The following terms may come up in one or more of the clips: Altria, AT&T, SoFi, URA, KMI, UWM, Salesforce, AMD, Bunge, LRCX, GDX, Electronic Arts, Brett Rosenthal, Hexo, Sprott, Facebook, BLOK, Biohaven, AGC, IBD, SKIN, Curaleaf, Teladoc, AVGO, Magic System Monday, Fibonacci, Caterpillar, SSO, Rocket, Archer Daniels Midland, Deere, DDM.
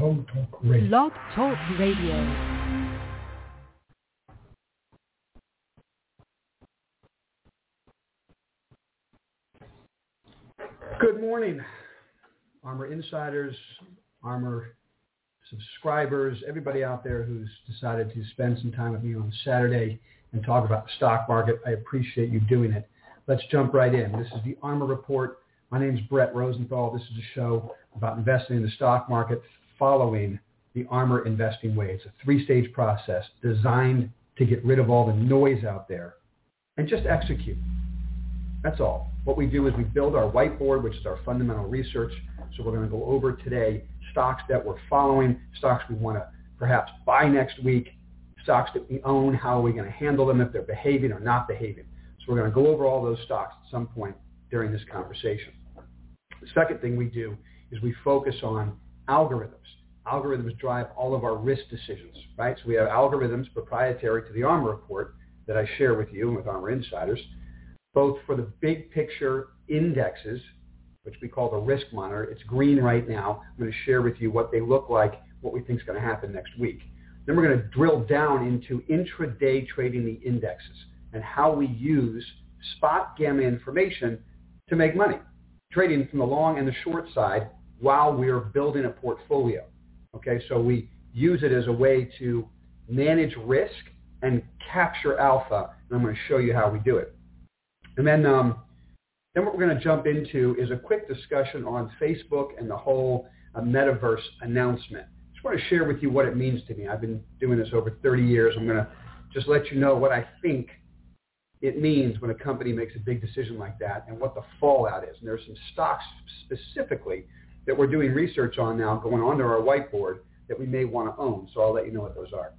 BLOK Talk Radio. Good morning, Armor Insiders, Armor subscribers, everybody out there who's decided to spend some time with me on Saturday and talk about the stock market. I appreciate you doing it. Let's jump right in. This is the Armor Report. My name is Brett Rosenthal. This is a show about investing in the stock market following the ARMR Investing Way. It's a three-stage process designed to get rid of all the noise out there and just execute. That's all. What we do is we build our whiteboard, which is our fundamental research. So we're going to go over today stocks that we're following, stocks we want to perhaps buy next week, stocks that we own, how are we going to handle them if they're behaving or not behaving. So we're going to go over all those stocks at some point during this conversation. The second thing we do is we focus on algorithms. Algorithms drive all of our risk decisions, right? So we have algorithms proprietary to the ARMR Report that I share with you and with ARMR Insiders, both for the big picture indexes, which we call the risk monitor. It's green right now. I'm going to share with you what they look like, what we think is going to happen next week. Then we're going to drill down into intraday trading the indexes and how we use spot gamma information to make money, trading from the long and the short side while we're building a portfolio. Okay, so we use it as a way to manage risk and capture alpha, and I'm going to show you how we do it. And then what we're going to jump into is a quick discussion on Facebook and the whole metaverse announcement. Just want to share with you what it means to me. I've been doing this over 30 years. I'm going to just let you know what I think it means when a company makes a big decision like that and what the fallout is. And there's some stocks specifically that we're doing research on now going onto our whiteboard that we may want to own. So I'll let you know what those are.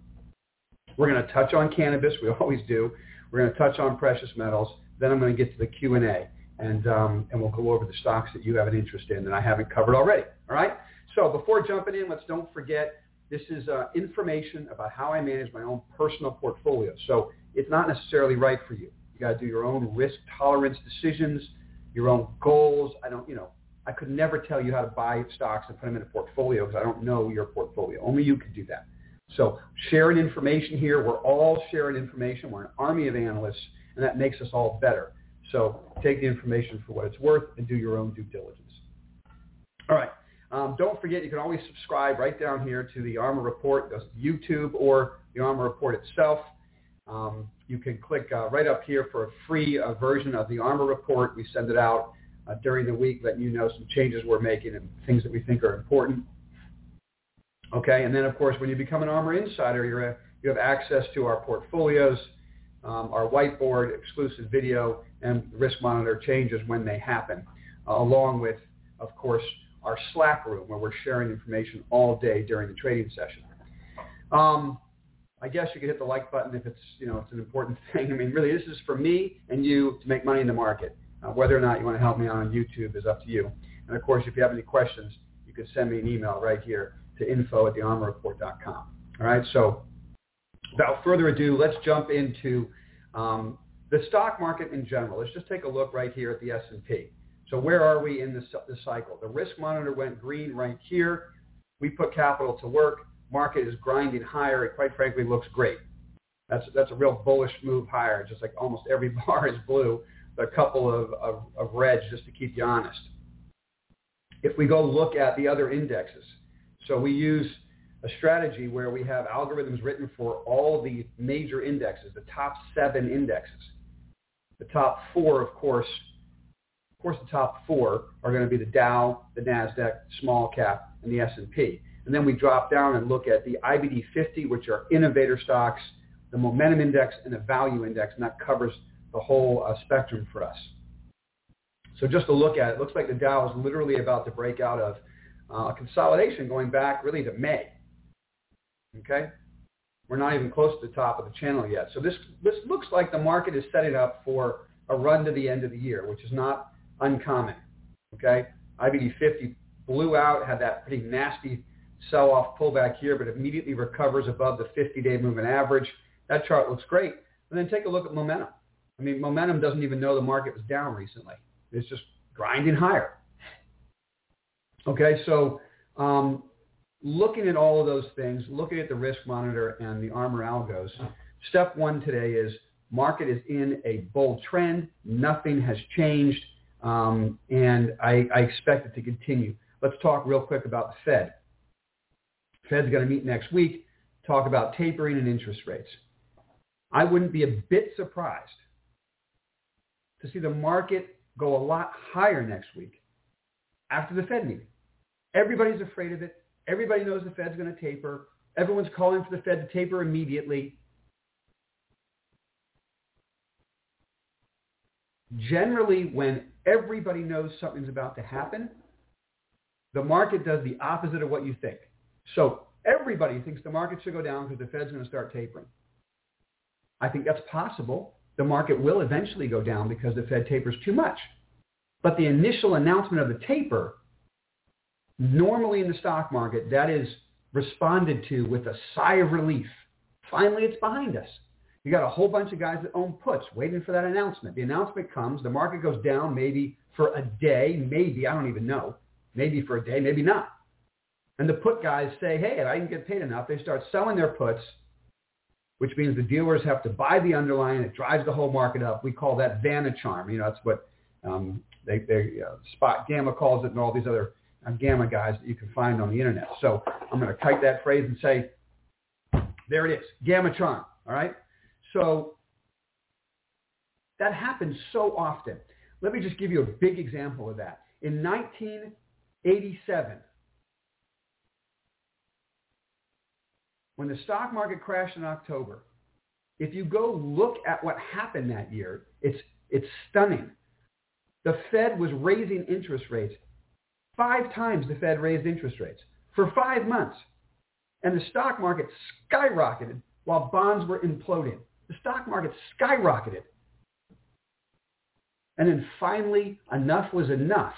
We're going to touch on cannabis. We always do. We're going to touch on precious metals. Then I'm going to get to the Q&A, and we'll go over the stocks that you have an interest in that I haven't covered already. All right? So before jumping in, let's don't forget this is information about how I manage my own personal portfolio. So it's not necessarily right for you. You got to do your own risk tolerance decisions, your own goals. I could never tell you how to buy stocks and put them in a portfolio because I don't know your portfolio. Only you could do that. So sharing information here. We're all sharing information. We're an army of analysts, and that makes us all better. So take the information for what it's worth and do your own due diligence. All right. Don't forget, you can always subscribe right down here to the ARMR Report, that's YouTube or the ARMR Report itself. You can click right up here for a free version of the ARMR Report. We send it out during the week, letting you know some changes we're making and things that we think are important. Okay, and then, of course, when you become an ARMR Insider, you have access to our portfolios, our whiteboard, exclusive video, and risk monitor changes when they happen, along with, of course, our Slack room where we're sharing information all day during the trading session. I guess you could hit the like button if it's an important thing. I mean, really, this is for me and you to make money in the market. Whether or not you want to help me out on YouTube is up to you. And, of course, if you have any questions, you can send me an email right here to info@thearmorreport.com. All right, so without further ado, let's jump into the stock market in general. Let's just take a look right here at the S&P. So where are we in this cycle? The risk monitor went green right here. We put capital to work. Market is grinding higher. It quite frankly looks great. That's a real bullish move higher. Just like almost every bar is blue, but a couple of reds just to keep you honest. If we go look at the other indexes, so we use a strategy where we have algorithms written for all the major indexes, the top 7 indexes. The top 4, of course the top 4 are going to be the Dow, the NASDAQ, small cap, and the S&P. And then we drop down and look at the IBD 50, which are innovator stocks, the momentum index, and the value index, and that covers the whole spectrum for us. So just to look at it, looks like the Dow is literally about to break out of consolidation going back really to May. Okay? We're not even close to the top of the channel yet. So this looks like the market is setting up for a run to the end of the year, which is not uncommon. Okay? IBD 50 blew out, had that pretty nasty sell-off pullback here, but immediately recovers above the 50-day moving average. That chart looks great. And then take a look at momentum. I mean, momentum doesn't even know the market was down recently. It's just grinding higher. Okay, so looking at all of those things, looking at the risk monitor and the ARMR algos, step one today is market is in a bull trend. Nothing has changed, and I expect it to continue. Let's talk real quick about the Fed. Fed's going to meet next week, talk about tapering and interest rates. I wouldn't be a bit surprised to see the market go a lot higher next week after the Fed meeting. Everybody's afraid of it. Everybody knows the Fed's going to taper. Everyone's calling for the Fed to taper immediately. Generally, when everybody knows something's about to happen, the market does the opposite of what you think. So everybody thinks the market should go down because the Fed's going to start tapering. I think that's possible. The market will eventually go down because the Fed tapers too much. But the initial announcement of the taper, normally in the stock market, that is responded to with a sigh of relief. Finally, it's behind us. You got a whole bunch of guys that own puts waiting for that announcement. The announcement comes, the market goes down maybe for a day, maybe, I don't even know, maybe for a day, maybe not. And the put guys say, hey, if I can get paid enough, they start selling their puts, which means the dealers have to buy the underlying. It drives the whole market up. We call that Vanacharm. You know, that's what Spot Gamma calls it, and all these other Gamma guys that you can find on the internet. So I'm going to type that phrase and say, there it is, Gamma Charm, all right? So that happens so often. Let me just give you a big example of that. In 1987, when the stock market crashed in October, if you go look at what happened that year, it's stunning. The Fed was raising interest rates. 5 times the Fed raised interest rates for 5 months. And the stock market skyrocketed while bonds were imploding. The stock market skyrocketed. And then finally, enough was enough.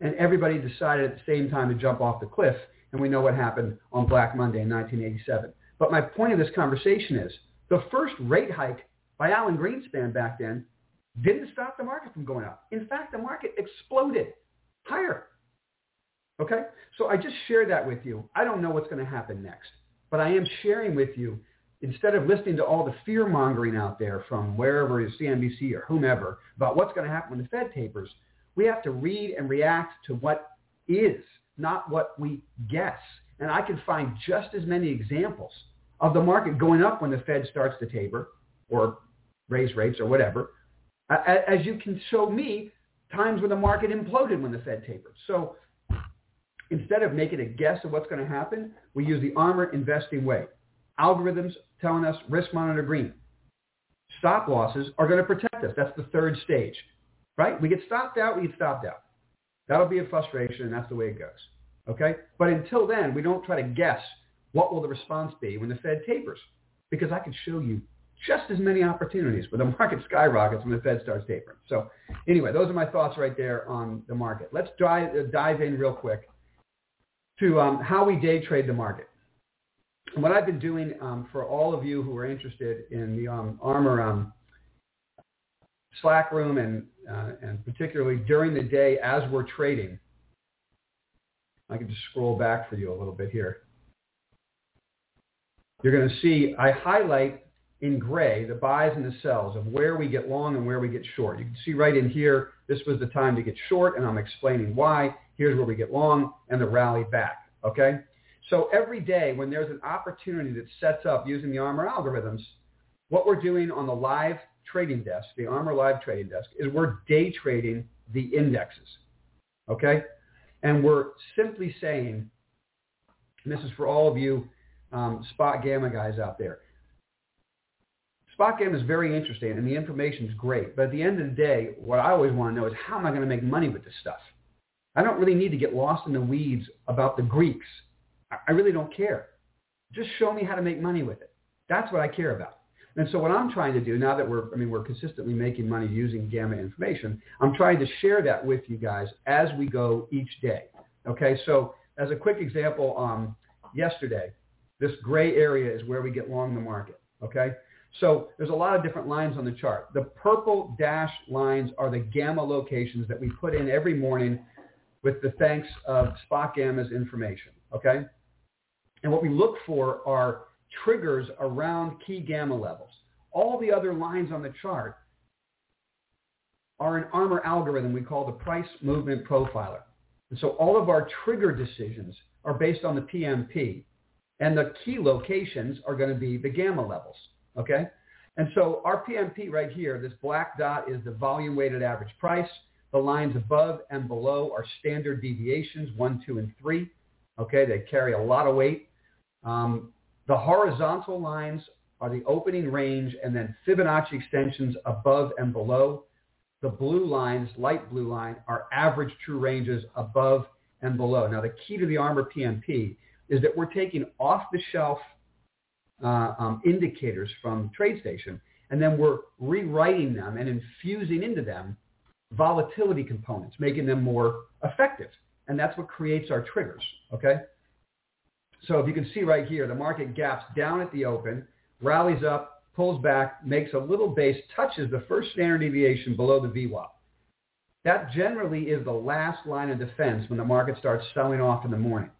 And everybody decided at the same time to jump off the cliff. And we know what happened on Black Monday in 1987. But my point of this conversation is the first rate hike by Alan Greenspan back then didn't stop the market from going up. In fact, the market exploded higher. Okay? So I just share that with you. I don't know what's going to happen next. But I am sharing with you, instead of listening to all the fear-mongering out there from wherever it is, CNBC or whomever, about what's going to happen when the Fed tapers, we have to read and react to what is, not what we guess. And I can find just as many examples of the market going up when the Fed starts to taper or raise rates or whatever, as you can show me times when the market imploded when the Fed tapered. So instead of making a guess of what's going to happen, we use the ARMR Investing Way. Algorithms telling us risk monitor green. Stop losses are going to protect us. That's the third stage, right? We get stopped out, That'll be a frustration, and that's the way it goes, okay? But until then, we don't try to guess what will the response be when the Fed tapers, because I can show you just as many opportunities where the market skyrockets when the Fed starts tapering. So anyway, those are my thoughts right there on the market. Let's dive in real quick to how we day trade the market. And what I've been doing for all of you who are interested in the ARMR Slack room and particularly during the day as we're trading. I can just scroll back for you a little bit here. You're going to see I highlight in gray the buys and the sells of where we get long and where we get short. You can see right in here, this was the time to get short, and I'm explaining why. Here's where we get long and the rally back, okay? So every day when there's an opportunity that sets up using the ARMR algorithms, what we're doing on the live trading desk, the ARMR live trading desk, is we're day trading the indexes, okay? And we're simply saying, and this is for all of you Spot Gamma guys out there, Spot Gamma is very interesting and the information is great, but at the end of the day, what I always want to know is how am I going to make money with this stuff? I don't really need to get lost in the weeds about the Greeks. I really don't care. Just show me how to make money with it. That's what I care about. And so what I'm trying to do now that we're consistently making money using Gamma information, I'm trying to share that with you guys as we go each day. Okay, so as a quick example, yesterday, this gray area is where we get long the market. Okay, so there's a lot of different lines on the chart. The purple dashed lines are the Gamma locations that we put in every morning with the thanks of Spot Gamma's information. Okay, And what we look for are triggers around key gamma levels. All the other lines on the chart are an ARMR algorithm we call the price movement profiler. And so all of our trigger decisions are based on the PMP, and the key locations are going to be the gamma levels, okay? And so our PMP right here, this black dot is the volume-weighted average price. The lines above and below are standard deviations, 1, 2, and 3, okay? They carry a lot of weight. The horizontal lines are the opening range and then Fibonacci extensions above and below. The blue lines, light blue line, are average true ranges above and below. Now, the key to the ARMR PMP is that we're taking off-the-shelf indicators from TradeStation, and then we're rewriting them and infusing into them volatility components, making them more effective. And that's what creates our triggers, okay? So if you can see right here, the market gaps down at the open, rallies up, pulls back, makes a little base, touches the first standard deviation below the VWAP. That generally is the last line of defense when the market starts selling off in the morning.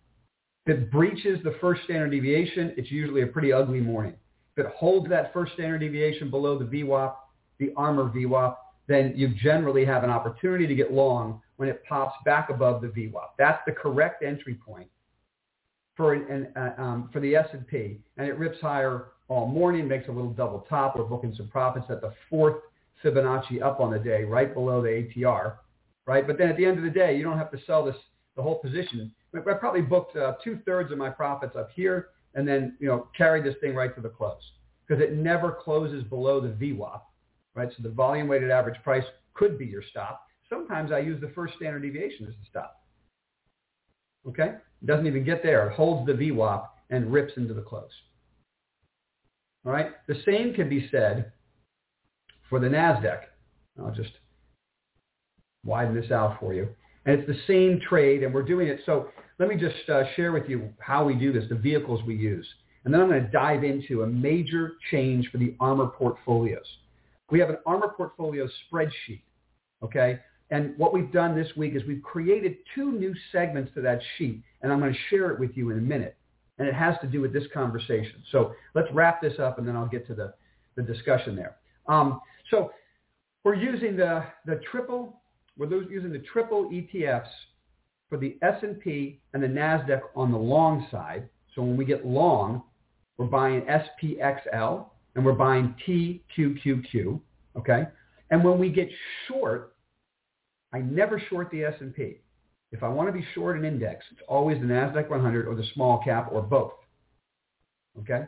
If it breaches the first standard deviation, it's usually a pretty ugly morning. If it holds that first standard deviation below the VWAP, the ARMR VWAP, then you generally have an opportunity to get long when it pops back above the VWAP. That's the correct entry point for the S&P, and it rips higher all morning, makes a little double top. We're booking some profits at the fourth Fibonacci up on the day, right below the ATR, right? But then at the end of the day, you don't have to sell this, the whole position. I probably booked 2/3 of my profits up here and then, you know, carried this thing right to the close because it never closes below the VWAP, right? So the volume-weighted average price could be your stop. Sometimes I use the first standard deviation as the stop, okay? It doesn't even get there. It holds the VWAP and rips into the close. All right, the same can be said for the NASDAQ. I'll just widen this out for you. And it's the same trade, and we're doing it. So let me just share with you how we do this, the vehicles we use. And then I'm going to dive into a major change for the ARMR portfolios. We have an ARMR portfolio spreadsheet, okay? And what we've done this week is we've created 2 new segments to that sheet, and I'm going to share it with you in a minute. And it has to do with this conversation. So let's wrap this up, and then I'll get to the discussion there. So we're using the triple ETFs for the S&P and the NASDAQ on the long side. So when we get long, we're buying SPXL, and we're buying TQQQ, okay? And when we get short, I never short the S&P. If I want to be short an index, it's always the NASDAQ 100 or the small cap or both, okay?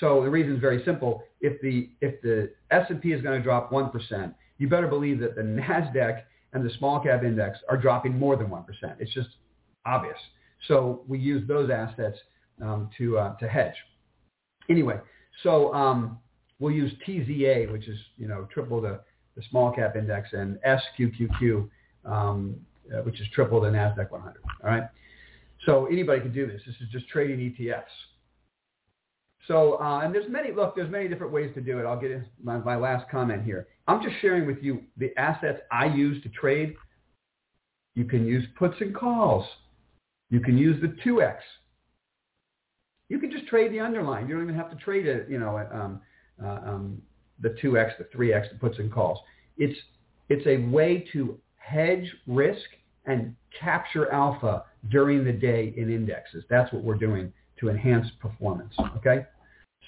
So the reason is very simple. If the S&P is going to drop 1%, you better believe that the NASDAQ and the small cap index are dropping more than 1%. It's just obvious. So we use those assets to hedge. Anyway, so we'll use TZA, which is, you know, triple the small cap index, and SQQQ, which is triple the NASDAQ 100, all right? So anybody can do this. This is just trading ETFs. So, and there's many different ways to do it. I'll get into my last comment here. I'm just sharing with you the assets I use to trade. You can use puts and calls. You can use the 2X. You can just trade the underlying. You don't even have to trade it, you know, the 2X, the 3X, the puts and calls. It's a way to hedge risk and capture alpha during the day in indexes. That's what we're doing to enhance performance, okay?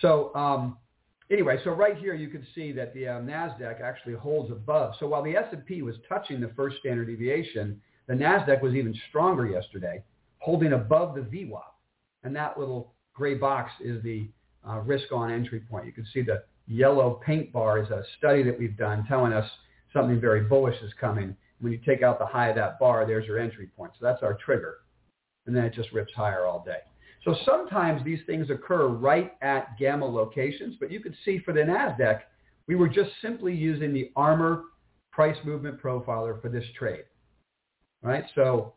So anyway, so right here you can see that the NASDAQ actually holds above. So while the S&P was touching the first standard deviation, the NASDAQ was even stronger yesterday, holding above the VWAP. And that little gray box is the risk on entry point. You can see the yellow paint bar is a study that we've done telling us something very bullish is coming. When you take out the high of that bar, there's your entry point. So that's our trigger. And then it just rips higher all day. So sometimes these things occur right at gamma locations, but you could see for the NASDAQ, we were just simply using the ARMR price movement profiler for this trade, right? So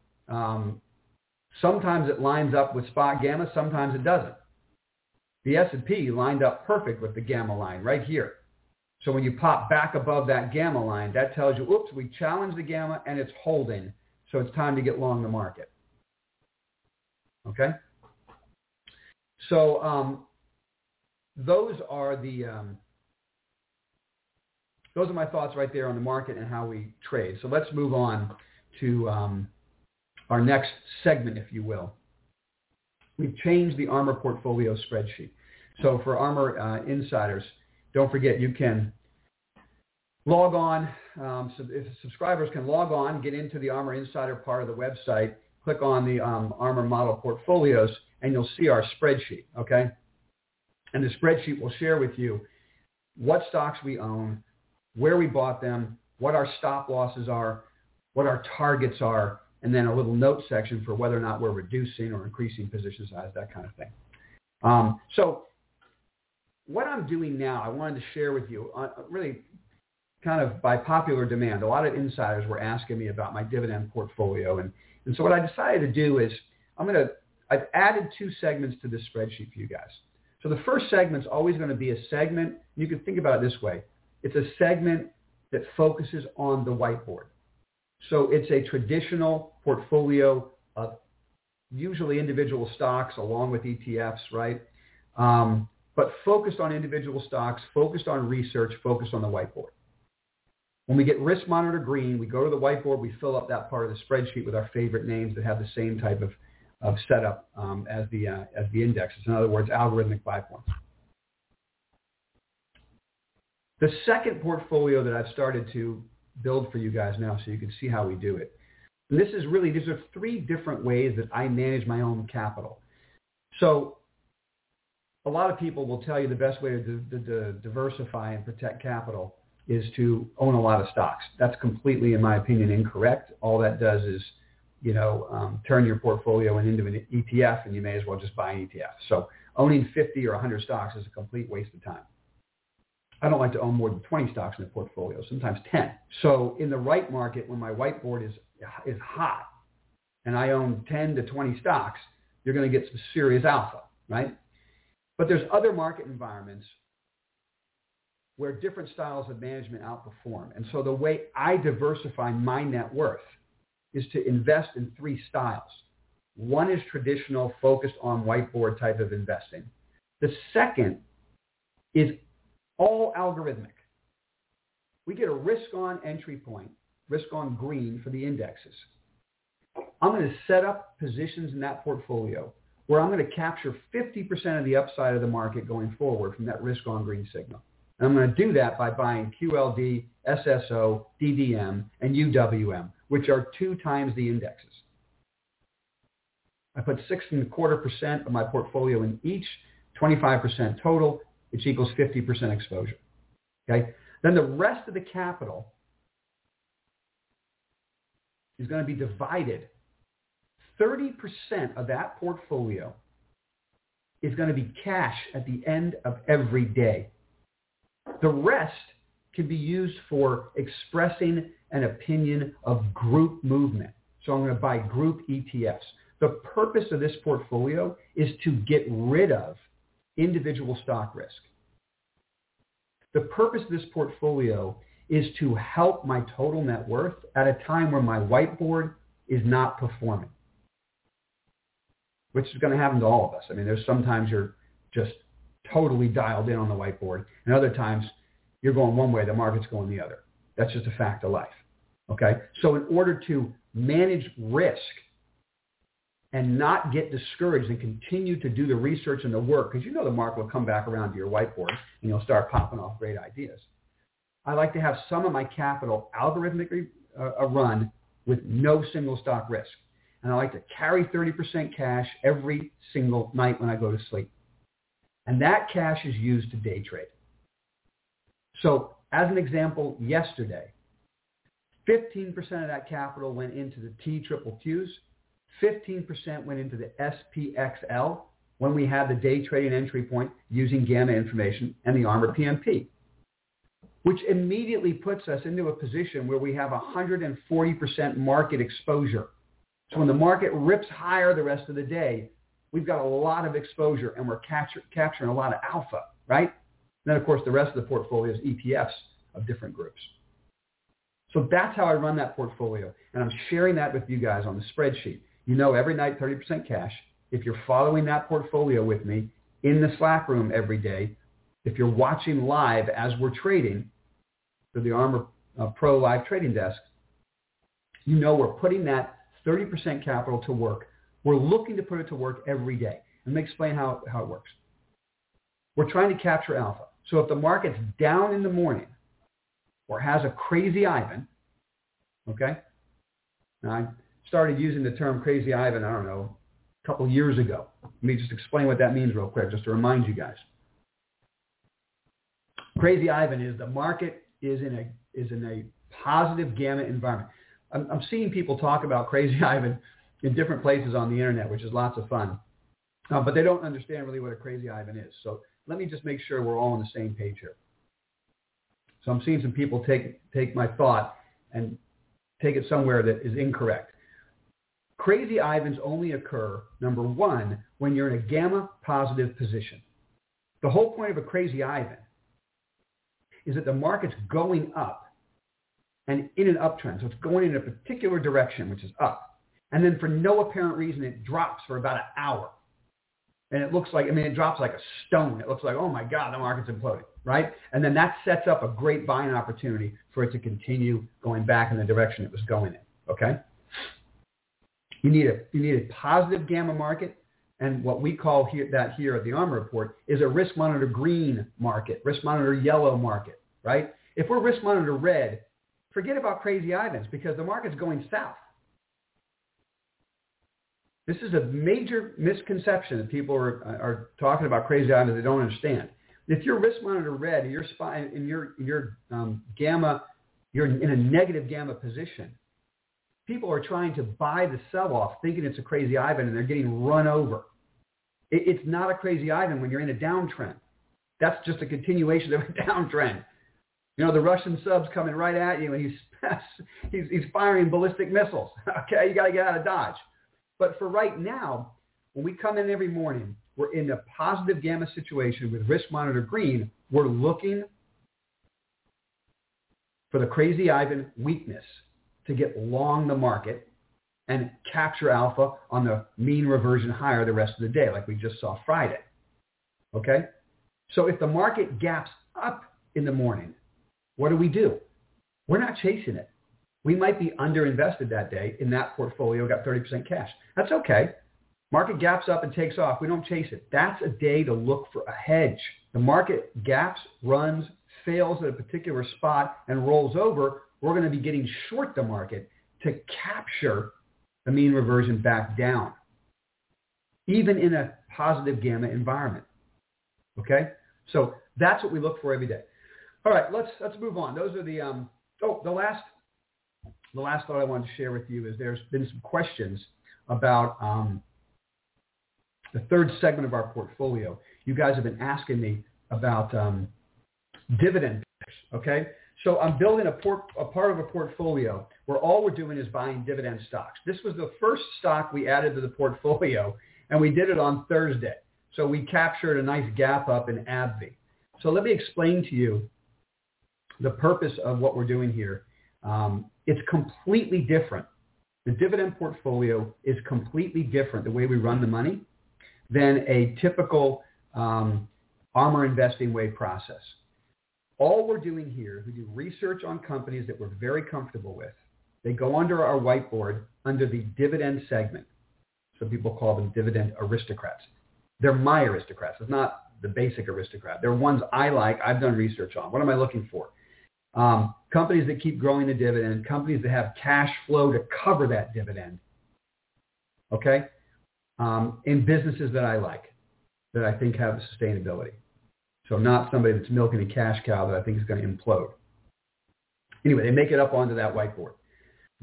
sometimes it lines up with spot gamma, sometimes it doesn't. The S&P lined up perfect with the gamma line right here. So when you pop back above that gamma line, that tells you, oops, we challenged the gamma and it's holding. So it's time to get long the market. Okay? So those are my thoughts right there on the market and how we trade. So let's move on to our next segment, if you will. We've changed the Armor portfolio spreadsheet. So for Armor insiders, don't forget you can log on. So if subscribers can log on, get into the Armor Insider part of the website, click on the Armor Model Portfolios, and you'll see our spreadsheet, okay? And the spreadsheet will share with you what stocks we own, where we bought them, what our stop losses are, what our targets are, and then a little note section for whether or not we're reducing or increasing position size, that kind of thing. So what I'm doing now, I wanted to share with you, really kind of by popular demand. A lot of insiders were asking me about my dividend portfolio. And so what I decided to do is I've added two segments to this spreadsheet for you guys. So the first segment's always going to be a segment. You can think about it this way. It's a segment that focuses on the whiteboard. So it's a traditional portfolio of usually individual stocks along with ETFs, right? But focused on individual stocks, focused on research, focused on the whiteboard. When we get risk monitor green, we go to the whiteboard, we fill up that part of the spreadsheet with our favorite names that have the same type of setup as the indexes. In other words, algorithmic buy points. The second portfolio that I've started to build for you guys now so you can see how we do it. And this is really, these are three different ways that I manage my own capital. So a lot of people will tell you the best way to diversify and protect capital is to own a lot of stocks. That's completely, in my opinion, incorrect. All that does is, turn your portfolio into an ETF, and you may as well just buy an ETF. So owning 50 or 100 stocks is a complete waste of time. I don't like to own more than 20 stocks in a portfolio, sometimes 10. So in the right market, when my whiteboard is hot and I own 10 to 20 stocks, you're going to get some serious alpha, right? But there's other market environments where different styles of management outperform. And so the way I diversify my net worth is to invest in three styles. One is traditional, focused on whiteboard type of investing. The second is all algorithmic. We get a risk-on entry point, risk-on green for the indexes. I'm going to set up positions in that portfolio where I'm going to capture 50% of the upside of the market going forward from that risk-on green signal. And I'm going to do that by buying QLD, SSO, DDM, and UWM, which are 2 times the indexes. I put 6.25% of my portfolio in each, 25% total, which equals 50% exposure, okay? Then the rest of the capital is going to be divided. 30% of that portfolio is going to be cash at the end of every day. The rest can be used for expressing an opinion of group movement. So I'm going to buy group ETFs. The purpose of this portfolio is to get rid of individual stock risk. The purpose of this portfolio is to help my total net worth at a time where my whiteboard is not performing, which is going to happen to all of us. I mean, there's sometimes you're just totally dialed in on the whiteboard, and other times you're going one way, the market's going the other. That's just a fact of life, okay? So in order to manage risk and not get discouraged and continue to do the research and the work, because the market will come back around to your whiteboard and you'll start popping off great ideas. I like to have some of my capital algorithmically run with no single stock risk. And I like to carry 30% cash every single night when I go to sleep. And that cash is used to day trade. So as an example, yesterday, 15% of that capital went into the TQQs, 15% went into the SPXL when we had the day trading entry point using gamma information and the Armor PMP, which immediately puts us into a position where we have 140% market exposure. So when the market rips higher the rest of the day, we've got a lot of exposure and we're capturing a lot of alpha, right? And then, of course, the rest of the portfolio is ETFs of different groups. So that's how I run that portfolio, and I'm sharing that with you guys on the spreadsheet. Every night, 30% cash, if you're following that portfolio with me in the Slack room every day, if you're watching live as we're trading through the Armor Pro Live Trading Desk, you know we're putting that 30% capital to work. We're looking to put it to work every day. And let me explain how it works. We're trying to capture alpha. So if the market's down in the morning or has a crazy Ivan, okay? Now, I started using the term crazy Ivan, I don't know, a couple years ago. Let me just explain what that means real quick, just to remind you guys. Crazy Ivan is the market is in a positive gamma environment. I'm seeing people talk about crazy Ivan in different places on the internet, which is lots of fun. But they don't understand really what a crazy Ivan is. So let me just make sure we're all on the same page here. So I'm seeing some people take my thought and take it somewhere that is incorrect. Crazy Ivans only occur, number one, when you're in a gamma positive position. The whole point of a crazy Ivan is that the market's going up and in an uptrend. So it's going in a particular direction, which is up. And then for no apparent reason, it drops for about an hour. And it looks like, I mean, it drops like a stone. It looks like, oh my God, the market's imploded, right? And then that sets up a great buying opportunity for it to continue going back in the direction it was going in, okay? You need a positive gamma market, and what we call here at the Armor Report is a risk monitor green market, risk monitor yellow market, right? If we're risk monitor red, forget about crazy Ivans because the market's going south. This is a major misconception that people are talking about crazy Ivans they don't understand. If you're risk monitor red and you're in a negative gamma position, people are trying to buy the sell-off thinking it's a crazy Ivan and they're getting run over. It's not a crazy Ivan when you're in a downtrend. That's just a continuation of a downtrend. You know, the Russian sub's coming right at you and he's firing ballistic missiles. Okay, you got to get out of Dodge. But for right now, when we come in every morning, we're in a positive gamma situation with risk monitor green. We're looking for the crazy Ivan weakness to get long the market and capture alpha on the mean reversion higher the rest of the day, like we just saw Friday. Okay? So if the market gaps up in the morning, what do? We're not chasing it. We might be underinvested that day in that portfolio, got 30% cash. That's okay. Market gaps up and takes off. We don't chase it. That's a day to look for a hedge. The market gaps, runs, fails at a particular spot, and rolls over. We're going to be getting short the market to capture the mean reversion back down, even in a positive gamma environment. Okay? So that's what we look for every day. All right, let's move on. Those are the The last thought I wanted to share with you is there's been some questions about the third segment of our portfolio. You guys have been asking me about dividend picks, okay? So I'm building a part of a portfolio where all we're doing is buying dividend stocks. This was the first stock we added to the portfolio, and we did it on Thursday. So we captured a nice gap up in AbbVie. So let me explain to you the purpose of what we're doing here. It's completely different. The dividend portfolio is completely different, the way we run the money, than a typical Armor Investing Way process. All we're doing here is we do research on companies that we're very comfortable with. They go under our whiteboard under the dividend segment. Some people call them dividend aristocrats. They're my aristocrats. It's not the basic aristocrat. They're ones I like, I've done research on. What am I looking for? Companies that keep growing the dividend, companies that have cash flow to cover that dividend, okay, in businesses that I like, that I think have sustainability. So not somebody that's milking a cash cow that I think is going to implode. Anyway, they make it up onto that whiteboard.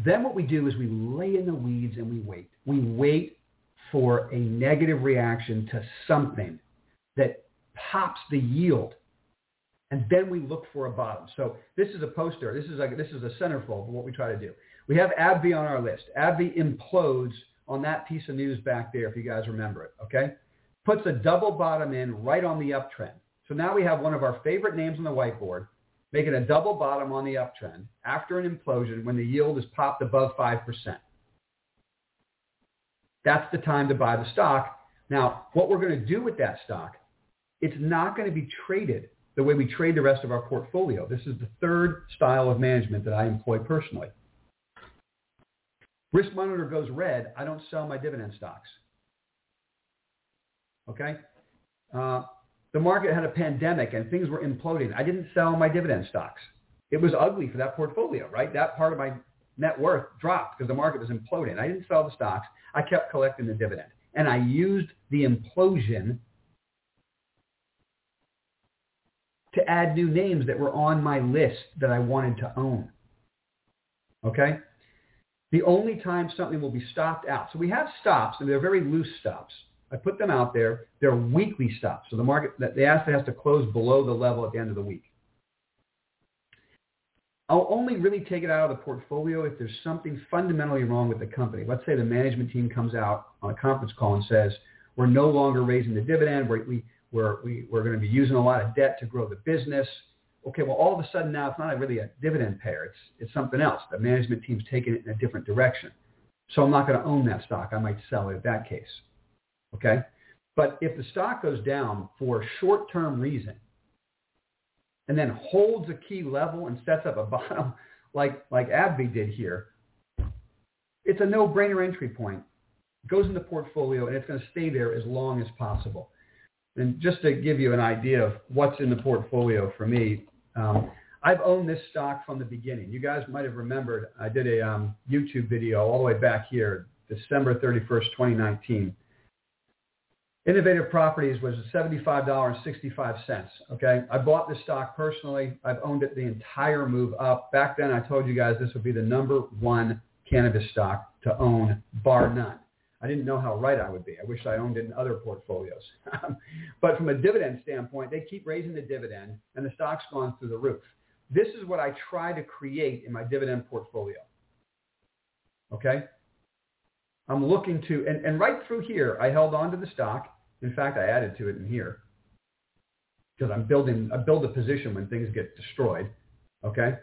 Then what we do is we lay in the weeds and we wait. We wait for a negative reaction to something that pops the yield. And then we look for a bottom. So this is a poster. This is a centerfold for what we try to do. We have AbbVie on our list. AbbVie implodes on that piece of news back there, if you guys remember it, okay? Puts a double bottom in right on the uptrend. So now we have one of our favorite names on the whiteboard making a double bottom on the uptrend after an implosion when the yield is popped above 5%. That's the time to buy the stock Now, what we're going to do with that stock, it's not going to be traded the way we trade the rest of our portfolio. This is the third style of management that I employ personally. Risk monitor goes red. I don't sell my dividend stocks. Okay? The market had a pandemic and things were imploding. I didn't sell my dividend stocks. It was ugly for that portfolio, right? That part of my net worth dropped because the market was imploding. I didn't sell the stocks. I kept collecting the dividend. And I used the implosion to add new names that were on my list that I wanted to own. Okay? The only time something will be stopped out. So we have stops, and they're very loose stops. I put them out there. They're weekly stops. So the market, the asset has to close below the level at the end of the week. I'll only really take it out of the portfolio if there's something fundamentally wrong with the company. Let's say the management team comes out on a conference call and says, we're no longer raising the dividend. We're going to be using a lot of debt to grow the business. Okay, well, all of a sudden now it's not really a dividend payer. It's something else. The management team's taking it in a different direction. So I'm not going to own that stock. I might sell it in that case. Okay? But if the stock goes down for a short-term reason and then holds a key level and sets up a bottom like AbbVie did here, it's a no-brainer entry point. It goes in the portfolio, and it's going to stay there as long as possible. And just to give you an idea of what's in the portfolio for me, I've owned this stock from the beginning. You guys might have remembered I did a YouTube video all the way back here, December 31st, 2019. Innovative Properties was $75.65, okay? I bought this stock personally. I've owned it the entire move up. Back then, I told you guys this would be the number one cannabis stock to own, bar none. I didn't know how right I would be. I wish I owned it in other portfolios. But from a dividend standpoint, they keep raising the dividend, and the stock's gone through the roof. This is what I try to create in my dividend portfolio, okay? I'm looking to, and right through here, I held on to the stock. In fact, I added to it in here because I build a position when things get destroyed, okay?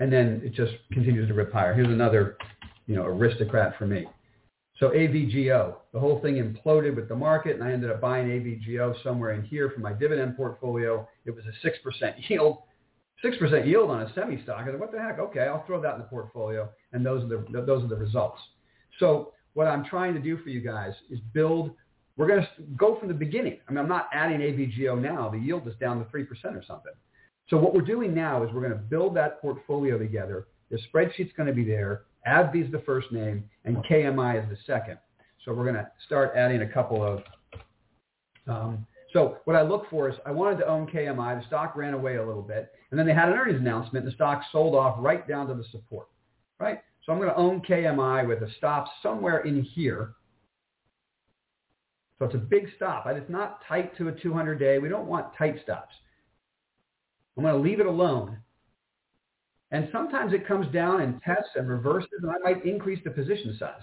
And then it just continues to rip higher. Here's another, aristocrat for me. So AVGO, the whole thing imploded with the market, and I ended up buying AVGO somewhere in here for my dividend portfolio. It was a 6% yield. 6% yield on a semi stock. I said, what the heck? Okay, I'll throw that in the portfolio, and those are the results. So what I'm trying to do for you guys is build. We're going to go from the beginning. I mean, I'm not adding AVGO now. The yield is down to 3% or something. So what we're doing now is we're going to build that portfolio together. The spreadsheet's going to be there. AbbVie is the first name, and KMI is the second. So we're going to start adding a couple of so what I look for is I wanted to own KMI. The stock ran away a little bit, and then they had an earnings announcement, and the stock sold off right down to the support, right? So I'm going to own KMI with a stop somewhere in here. So it's a big stop. It's not tight to a 200-day. We don't want tight stops. I'm going to leave it alone. And sometimes it comes down and tests and reverses, and I might increase the position size.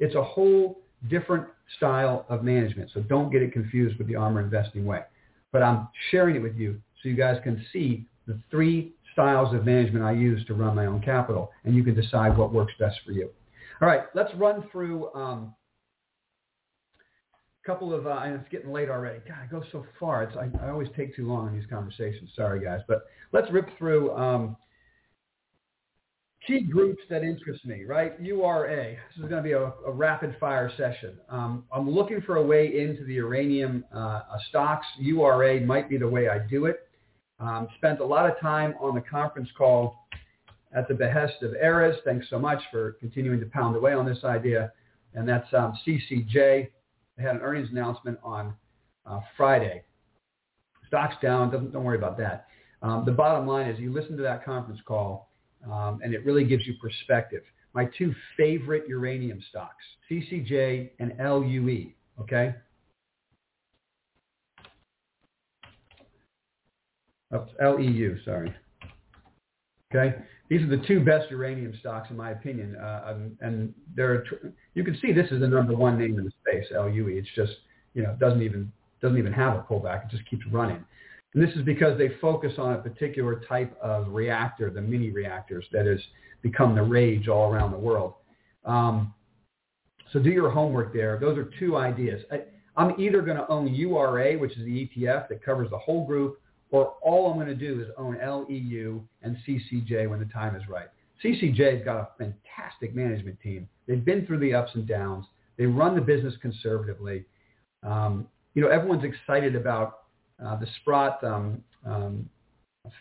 It's a whole different style of management, so don't get it confused with the ARMR Investing Way. But I'm sharing it with you so you guys can see the three styles of management I use to run my own capital, and you can decide what works best for you. All right, let's run through a couple of and it's getting late already. God, I go so far. I always take too long in these conversations. Sorry, guys. But let's rip through key groups that interest me, right? URA. This is going to be a rapid-fire session. I'm looking for a way into the uranium stocks. URA might be the way I do it. Spent a lot of time on the conference call at the behest of Ares. Thanks so much for continuing to pound away on this idea. And that's CCJ. They had an earnings announcement on Friday. Stock's down. Don't worry about that. The bottom line is you listen to that conference call, and it really gives you perspective. My two favorite uranium stocks, CCJ and LUE, okay? Oh, LEU, sorry. Okay? These are the two best uranium stocks, in my opinion. And you can see this is the number one name in the space, LUE. It's just, doesn't even have a pullback. It just keeps running. And this is because they focus on a particular type of reactor, the mini reactors, that has become the rage all around the world. So do your homework there. Those are two ideas. I'm either going to own URA, which is the ETF that covers the whole group, or all I'm going to do is own LEU and CCJ when the time is right. CCJ's got a fantastic management team. They've been through the ups and downs. They run the business conservatively. Everyone's excited about the Sprott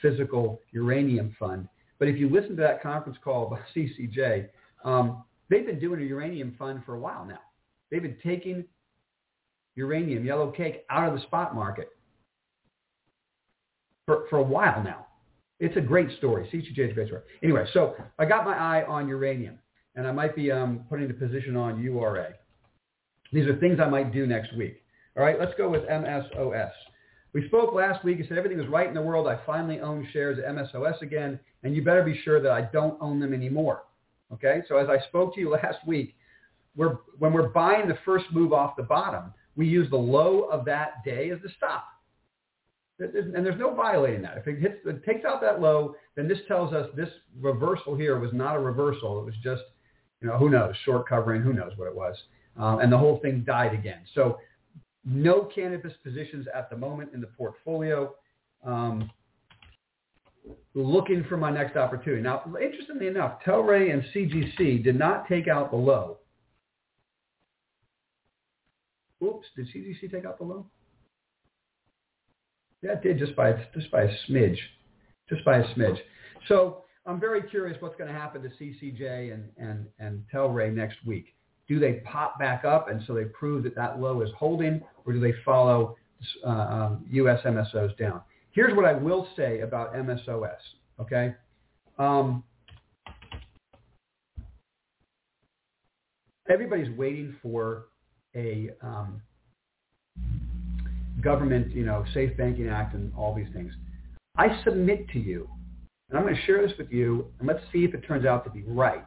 physical uranium fund. But if you listen to that conference call by CCJ, they've been doing a uranium fund for a while now. They've been taking uranium, yellow cake, out of the spot market for a while now. It's a great story. CCJ is a great story. Anyway, so I got my eye on uranium, and I might be putting the position on URA. These are things I might do next week. All right, let's go with MSOS. We spoke last week. I said everything was right in the world. I finally own shares of MSOS again, and you better be sure that I don't own them anymore. Okay, so as I spoke to you last week, when we're buying the first move off the bottom, we use the low of that day as the stop. And there's no violating that. If it takes out that low, then this tells us this reversal here was not a reversal. It was just, who knows, short covering, who knows what it was. And the whole thing died again. So no cannabis positions at the moment in the portfolio. Looking for my next opportunity. Now, interestingly enough, Tilray and CGC did not take out the low. Oops, did CGC take out the low? Yeah, it did just by a smidge. So I'm very curious what's going to happen to CCJ and Tilray next week. Do they pop back up and so they prove that low is holding, or do they follow U.S. MSOs down? Here's what I will say about MSOS, okay? Everybody's waiting for a government, Safe Banking Act and all these things. I submit to you, and I'm going to share this with you, and let's see if it turns out to be right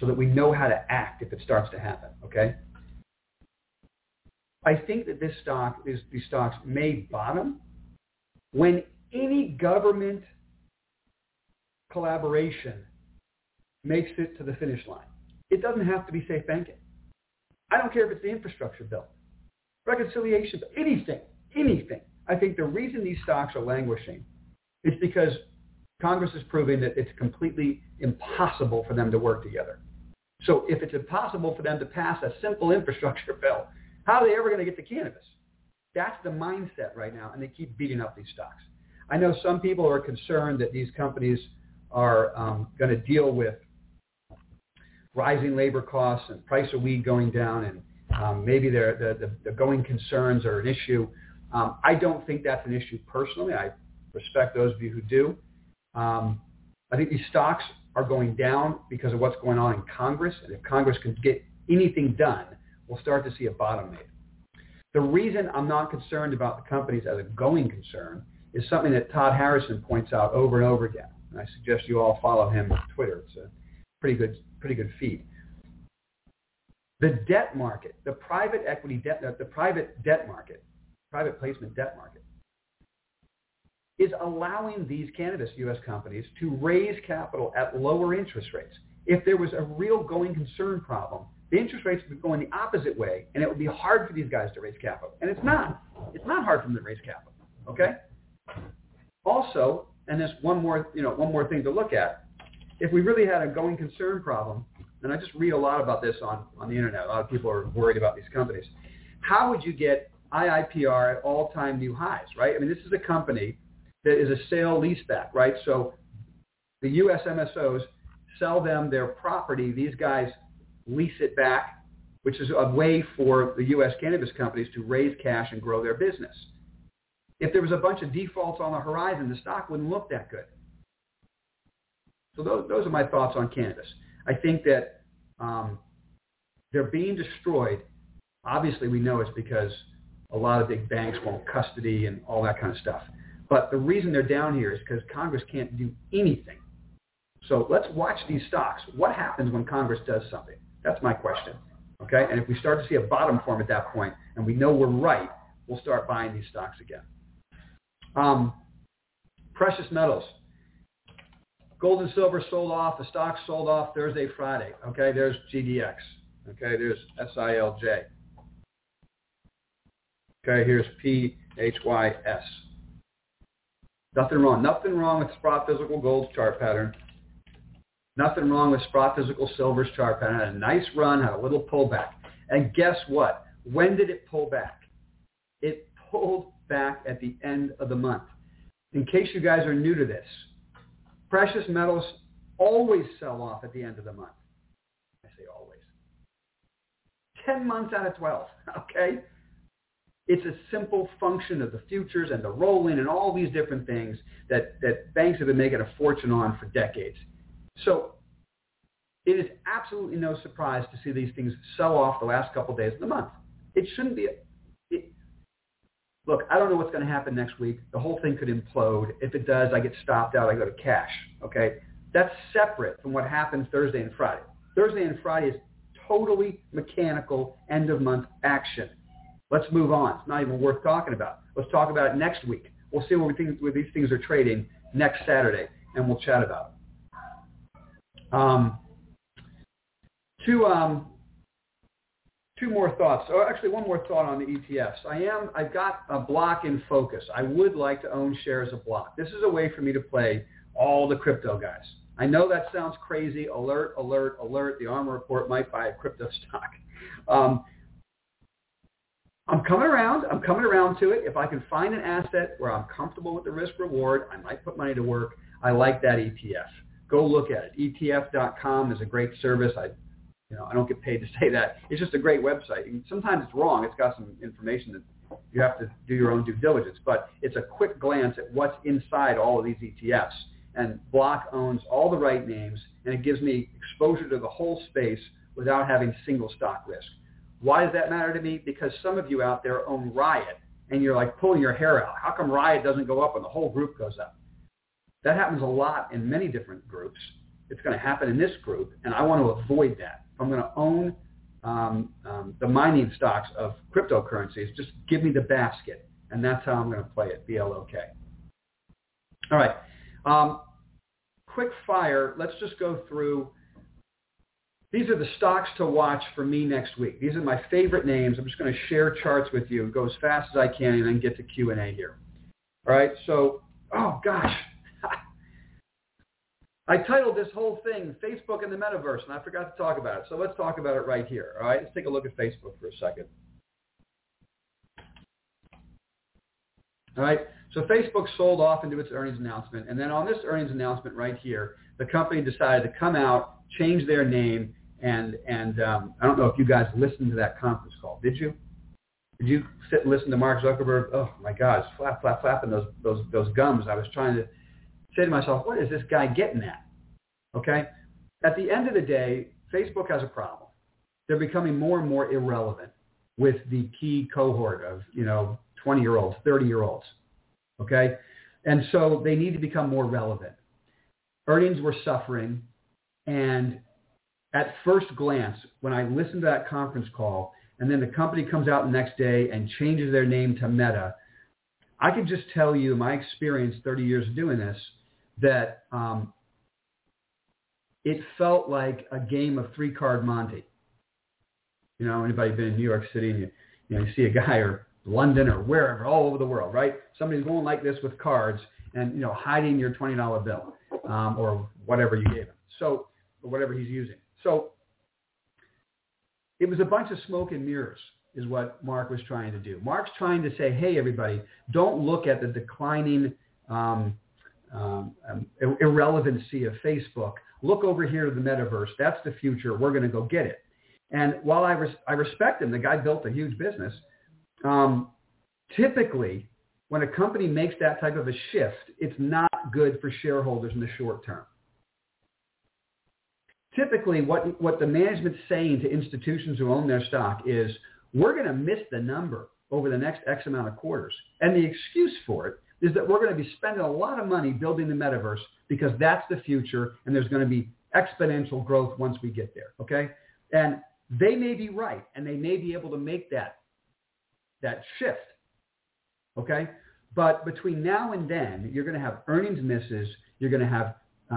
so that we know how to act if it starts to happen, okay? I think that these stocks may bottom when any government collaboration makes it to the finish line. It doesn't have to be safe banking. I don't care if it's the infrastructure bill, reconciliation bill, anything. I think the reason these stocks are languishing is because Congress is proving that it's completely impossible for them to work together. So if it's impossible for them to pass a simple infrastructure bill, how are they ever going to get to cannabis? That's the mindset right now, and they keep beating up these stocks. I know some people are concerned that these companies are going to deal with rising labor costs and price of weed going down, and maybe the going concerns are an issue. I don't think that's an issue personally. I respect those of you who do. I think these stocks are going down because of what's going on in Congress, and if Congress can get anything done, we'll start to see a bottom made. The reason I'm not concerned about the companies as a going concern is something that Todd Harrison points out over and over again. And I suggest you all follow him on Twitter. It's a pretty good feed. The debt market, private placement debt market, is allowing these cannabis U.S. companies to raise capital at lower interest rates. If there was a real going concern problem, the interest rates would be going the opposite way, and it would be hard for these guys to raise capital. And it's not. It's not hard for them to raise capital. Okay? Also, and there's one more thing to look at. If we really had a going concern problem, and I just read a lot about this on the internet. A lot of people are worried about these companies. How would you get IIPR at all-time new highs, right? I mean, this is a company that is a sale-leaseback, right? So the U.S. MSOs sell them their property. These guys lease it back, which is a way for the U.S. cannabis companies to raise cash and grow their business. If there was a bunch of defaults on the horizon, the stock wouldn't look that good. So those are my thoughts on cannabis. I think that they're being destroyed. Obviously, we know it's because a lot of big banks want custody and all that kind of stuff. But the reason they're down here is because Congress can't do anything. So let's watch these stocks. What happens when Congress does something? That's my question, okay? And if we start to see a bottom form at that point and we know we're right, we'll start buying these stocks again. Precious metals. Gold and silver sold off. The stocks sold off Thursday, Friday, okay? There's GDX. Okay, there's SILJ. Okay, here's PHYS. Nothing wrong. Nothing wrong with Sprott Physical Gold's chart pattern. Nothing wrong with Sprott Physical Silver's chart pattern. Had a nice run, had a little pullback. And guess what? When did it pull back? It pulled back at the end of the month. In case you guys are new to this, precious metals always sell off at the end of the month. I say always. 10 months out of 12, okay? It's a simple function of the futures and the rolling and all these different things that banks have been making a fortune on for decades. So it is absolutely no surprise to see these things sell off the last couple of days of the month. It shouldn't be. Look, I don't know what's going to happen next week. The whole thing could implode. If it does, I get stopped out. I go to cash, okay? That's separate from what happened Thursday and Friday. Thursday and Friday is totally mechanical end-of-month action. Let's move on. It's not even worth talking about. Let's talk about it next week. We'll see where these things are trading next Saturday, and we'll chat about it. Two more thoughts, or actually one more thought on the ETFs. I've got a BLOK in focus. I would like to own shares of BLOK. This is a way for me to play all the crypto guys. I know that sounds crazy. Alert, alert, alert. The Armor Report might buy a crypto stock. I'm coming around to it. If I can find an asset where I'm comfortable with the risk reward, I might put money to work. I like that ETF. Go look at it. ETF.com is a great service. I don't get paid to say that. It's just a great website. And sometimes it's wrong. It's got some information that you have to do your own due diligence. But it's a quick glance at what's inside all of these ETFs. And BLOK owns all the right names, and it gives me exposure to the whole space without having single stock risk. Why does that matter to me? Because some of you out there own Riot, and you're like pulling your hair out. How come Riot doesn't go up and the whole group goes up? That happens a lot in many different groups. It's going to happen in this group, and I want to avoid that. If I'm going to own the mining stocks of cryptocurrencies, just give me the basket, and that's how I'm going to play it, BLOK. All right. Quick fire. Let's just go through. These are the stocks to watch for me next week. These are my favorite names. I'm just going to share charts with you and go as fast as I can and then get to Q&A here. All right. So, oh, gosh. I titled this whole thing, Facebook and the Metaverse, and I forgot to talk about it. So let's talk about it right here. All right, let's take a look at Facebook for a second. All right, so Facebook sold off into its earnings announcement, and then on this earnings announcement right here, the company decided to come out, change their name, and I don't know if you guys listened to that conference call. Did you? Did you sit and listen to Mark Zuckerberg? Oh, my God, flap, flap, flapping those gums. I was trying to say to myself, what is this guy getting at? Okay? At the end of the day, Facebook has a problem. They're becoming more and more irrelevant with the key cohort of, 20-year-olds, 30-year-olds. Okay? And so they need to become more relevant. Earnings were suffering. And at first glance, when I listened to that conference call, and then the company comes out the next day and changes their name to Meta, I can just tell you my experience 30 years of doing this, that it felt like a game of three-card Monte. Anybody been in New York City and you see a guy or London or wherever, all over the world, right? Somebody's going like this with cards and, hiding your $20 bill or whatever you gave him. So, or whatever he's using. So it was a bunch of smoke and mirrors is what Mark was trying to do. Mark's trying to say, hey, everybody, don't look at the declining irrelevancy of Facebook. Look over here to the metaverse. That's the future. We're going to go get it. And while I respect him, the guy built a huge business. Typically, when a company makes that type of a shift, it's not good for shareholders in the short term. Typically, what the management's saying to institutions who own their stock is, we're going to miss the number over the next X amount of quarters. And the excuse for it is that we're going to be spending a lot of money building the metaverse because that's the future and there's going to be exponential growth once we get there, okay? And they may be right, and they may be able to make that shift, okay? But between now and then, you're going to have earnings misses. You're going to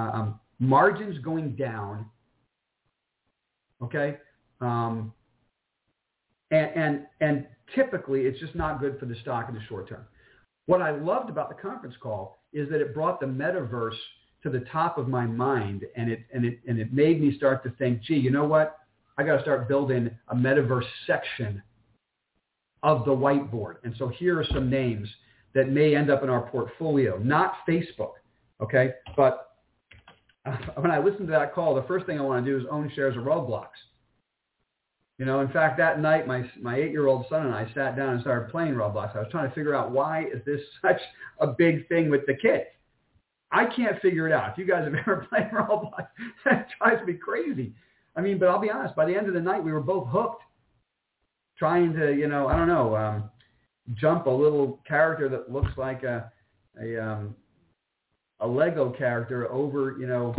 have margins going down, okay? And typically, it's just not good for the stock in the short term. What I loved about the conference call is that it brought the metaverse to the top of my mind, and it made me start to think, gee, you know what? I got to start building a metaverse section of the whiteboard. And so here are some names that may end up in our portfolio, not Facebook, okay? But when I listened to that call, the first thing I want to do is own shares of Roblox. You know, in fact, that night, my 8-year-old son and I sat down and started playing Roblox. I was trying to figure out, why is this such a big thing with the kids? I can't figure it out. If you guys have ever played Roblox, that drives me crazy. I mean, but I'll be honest, by the end of the night, we were both hooked, trying to, you know, I don't know, jump a little character that looks like a Lego character over, you know,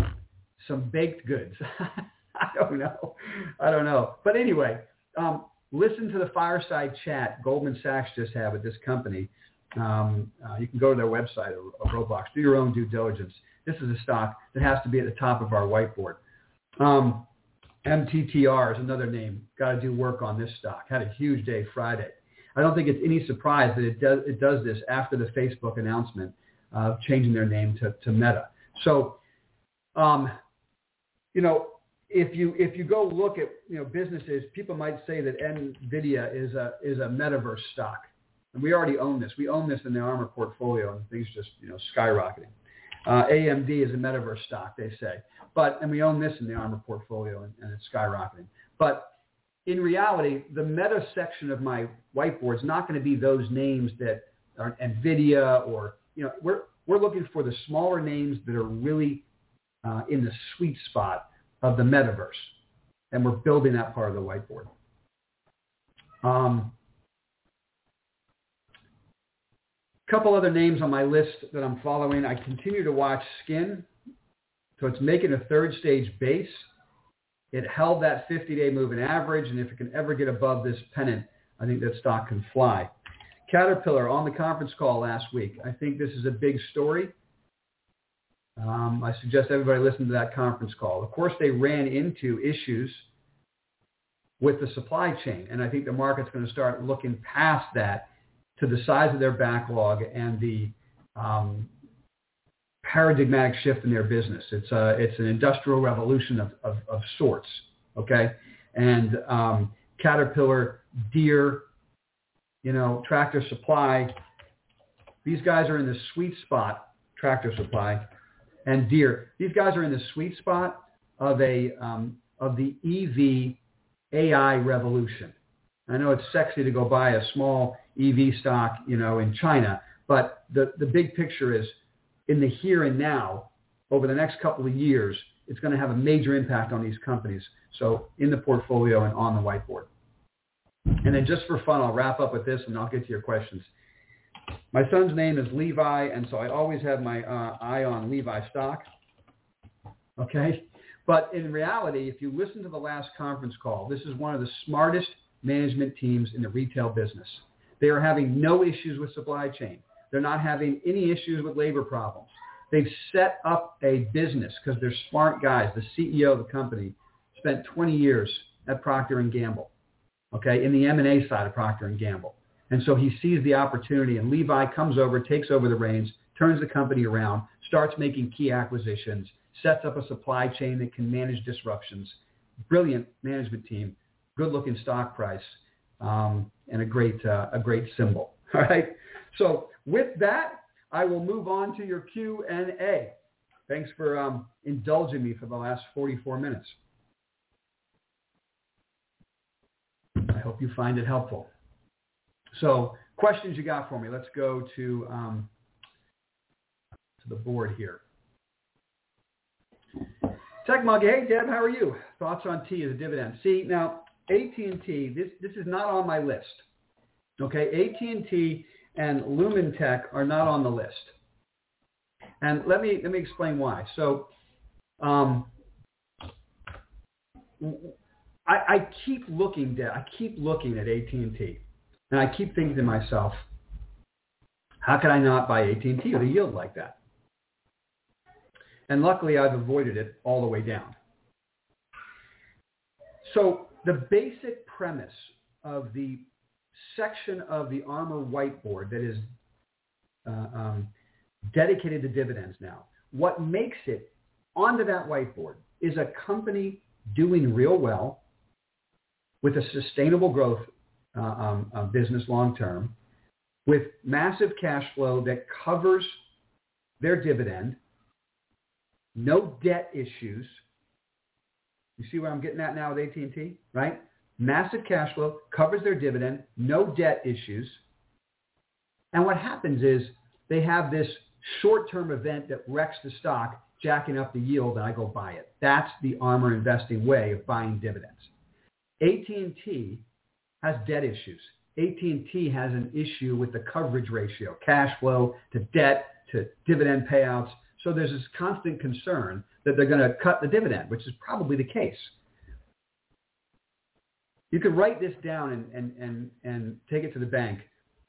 some baked goods. I don't know. But anyway, listen to the fireside chat Goldman Sachs just had with this company. You can go to their website or Roblox. Do your own due diligence. This is a stock that has to be at the top of our whiteboard. MTTR is another name. Got to do work on this stock. Had a huge day Friday. I don't think it's any surprise that it does this after the Facebook announcement of changing their name to Meta. So, you know, if you go look at, you know, businesses, people might say that Nvidia is a metaverse stock, and we already own this. We own this in the Armor portfolio, and things just, you know, skyrocketing. AMD is a metaverse stock, they say, and we own this in the Armor portfolio, and it's skyrocketing. But in reality, the meta section of my whiteboard is not going to be those names that are Nvidia or, you know, we're looking for the smaller names that are really in the sweet spot of the metaverse, and we're building that part of the whiteboard. Couple other names on my list that I'm following. I continue to watch Skin, so it's making a third stage base. It held that 50-day moving average, and if it can ever get above this pennant, I think that stock can fly. Caterpillar on the conference call last week. I think this is a big story. I suggest everybody listen to that conference call. Of course, they ran into issues with the supply chain, and I think the market's going to start looking past that to the size of their backlog and the paradigmatic shift in their business. It's an industrial revolution of sorts, okay? And Caterpillar, Deere, you know, Tractor Supply, these guys are in the sweet spot, Tractor Supply, and Deere. These guys are in the sweet spot of the EV AI revolution. I know it's sexy to go buy a small EV stock, you know, in China, but the big picture is in the here and now. Over the next couple of years, it's going to have a major impact on these companies. So in the portfolio and on the whiteboard. And then just for fun, I'll wrap up with this and I'll get to your questions. My son's name is Levi, and so I always have my eye on Levi stock, okay? But in reality, if you listen to the last conference call, this is one of the smartest management teams in the retail business. They are having no issues with supply chain. They're not having any issues with labor problems. They've set up a business because they're smart guys. The CEO of the company spent 20 years at Procter & Gamble, okay, in the M&A side of Procter & Gamble. And so he sees the opportunity, and Levi comes over, takes over the reins, turns the company around, starts making key acquisitions, sets up a supply chain that can manage disruptions. Brilliant management team, good-looking stock price, and a great symbol. All right. So with that, I will move on to your Q&A. Thanks for indulging me for the last 44 minutes. I hope you find it helpful. So questions you got for me. Let's go to the board here. TechMug, hey, Deb, how are you? Thoughts on T as a dividend. See, now, AT&T, this is not on my list, okay? AT&T and Lumen Tech are not on the list. And let me explain why. So I keep looking, Deb. I keep looking at AT&T. And I keep thinking to myself, how could I not buy AT&T with a yield like that? And luckily, I've avoided it all the way down. So The basic premise of the section of the Armor whiteboard that is dedicated to dividends now, what makes it onto that whiteboard is a company doing real well with a sustainable growth business long term, with massive cash flow that covers their dividend, no debt issues. You see where I'm getting at now with AT&T, right? Massive cash flow, covers their dividend, no debt issues. And what happens is they have this short-term event that wrecks the stock, jacking up the yield, and I go buy it. That's the ARMR Investing way of buying dividends. AT&T has debt issues. AT&T has an issue with the coverage ratio, cash flow to debt to dividend payouts. So there's this constant concern that they're going to cut the dividend, which is probably the case. You can write this down and take it to the bank.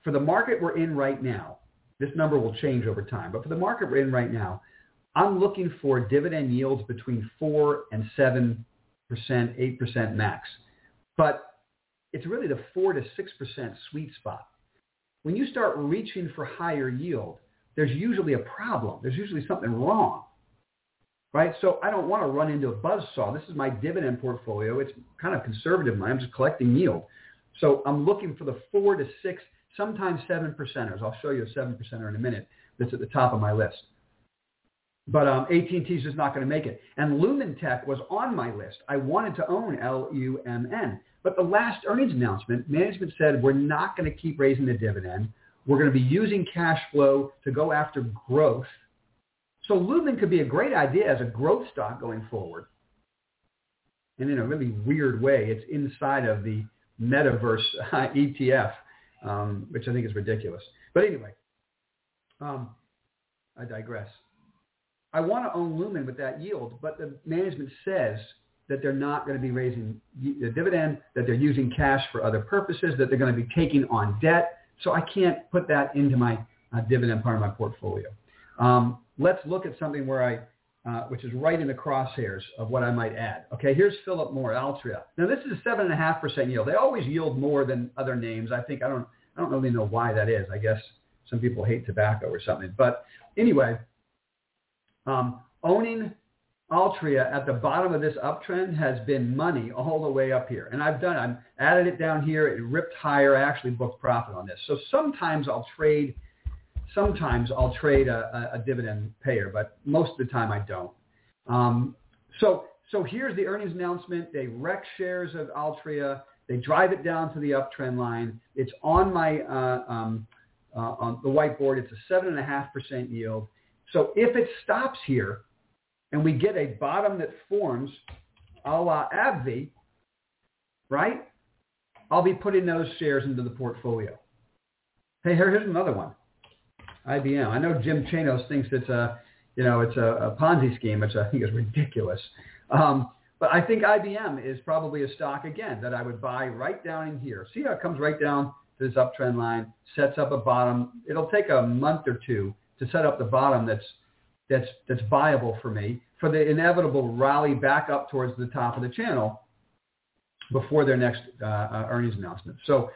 For the market we're in right now, this number will change over time, but for the market we're in right now, I'm looking for dividend yields between 4 and 7%, 8% max. But it's really the 4 to 6% sweet spot. When you start reaching for higher yield, there's usually a problem. There's usually something wrong, right? So I don't want to run into a buzzsaw. This is my dividend portfolio. It's kind of conservative. I'm just collecting yield. So I'm looking for the 4 to 6, sometimes 7%ers. I'll show you a 7%er in a minute that's at the top of my list. But AT&T is just not going to make it. And Lumen Tech was on my list. I wanted to own LUMN. But the last earnings announcement, management said, we're not going to keep raising the dividend. We're going to be using cash flow to go after growth. So Lumen could be a great idea as a growth stock going forward. And in a really weird way, it's inside of the metaverse ETF, which I think is ridiculous. But anyway, I digress. I want to own Lumen with that yield, but the management says that they're not going to be raising the dividend, that they're using cash for other purposes, that they're going to be taking on debt. So I can't put that into my dividend part of my portfolio. Let's look at something where which is right in the crosshairs of what I might add. Okay, here's Philip Moore, Altria. Now this is a 7.5% yield. They always yield more than other names. I don't really know why that is. I guess some people hate tobacco or something. But anyway. Owning Altria at the bottom of this uptrend has been money all the way up here. And I've added it down here. It ripped higher. I actually booked profit on this. So sometimes I'll trade a dividend payer, but most of the time I don't. So here's the earnings announcement. They wreck shares of Altria. They drive it down to the uptrend line. It's on my on the whiteboard. It's a 7.5% yield. So if it stops here and we get a bottom that forms a la AbbVie, right, I'll be putting those shares into the portfolio. Hey, here's another one, IBM. I know Jim Chanos thinks it's a Ponzi scheme, which I think is ridiculous. But I think IBM is probably a stock, again, that I would buy right down in here. See how it comes right down to this uptrend line, sets up a bottom. It'll take a month or two to set up the bottom that's viable for me for the inevitable rally back up towards the top of the channel before their next earnings announcement. So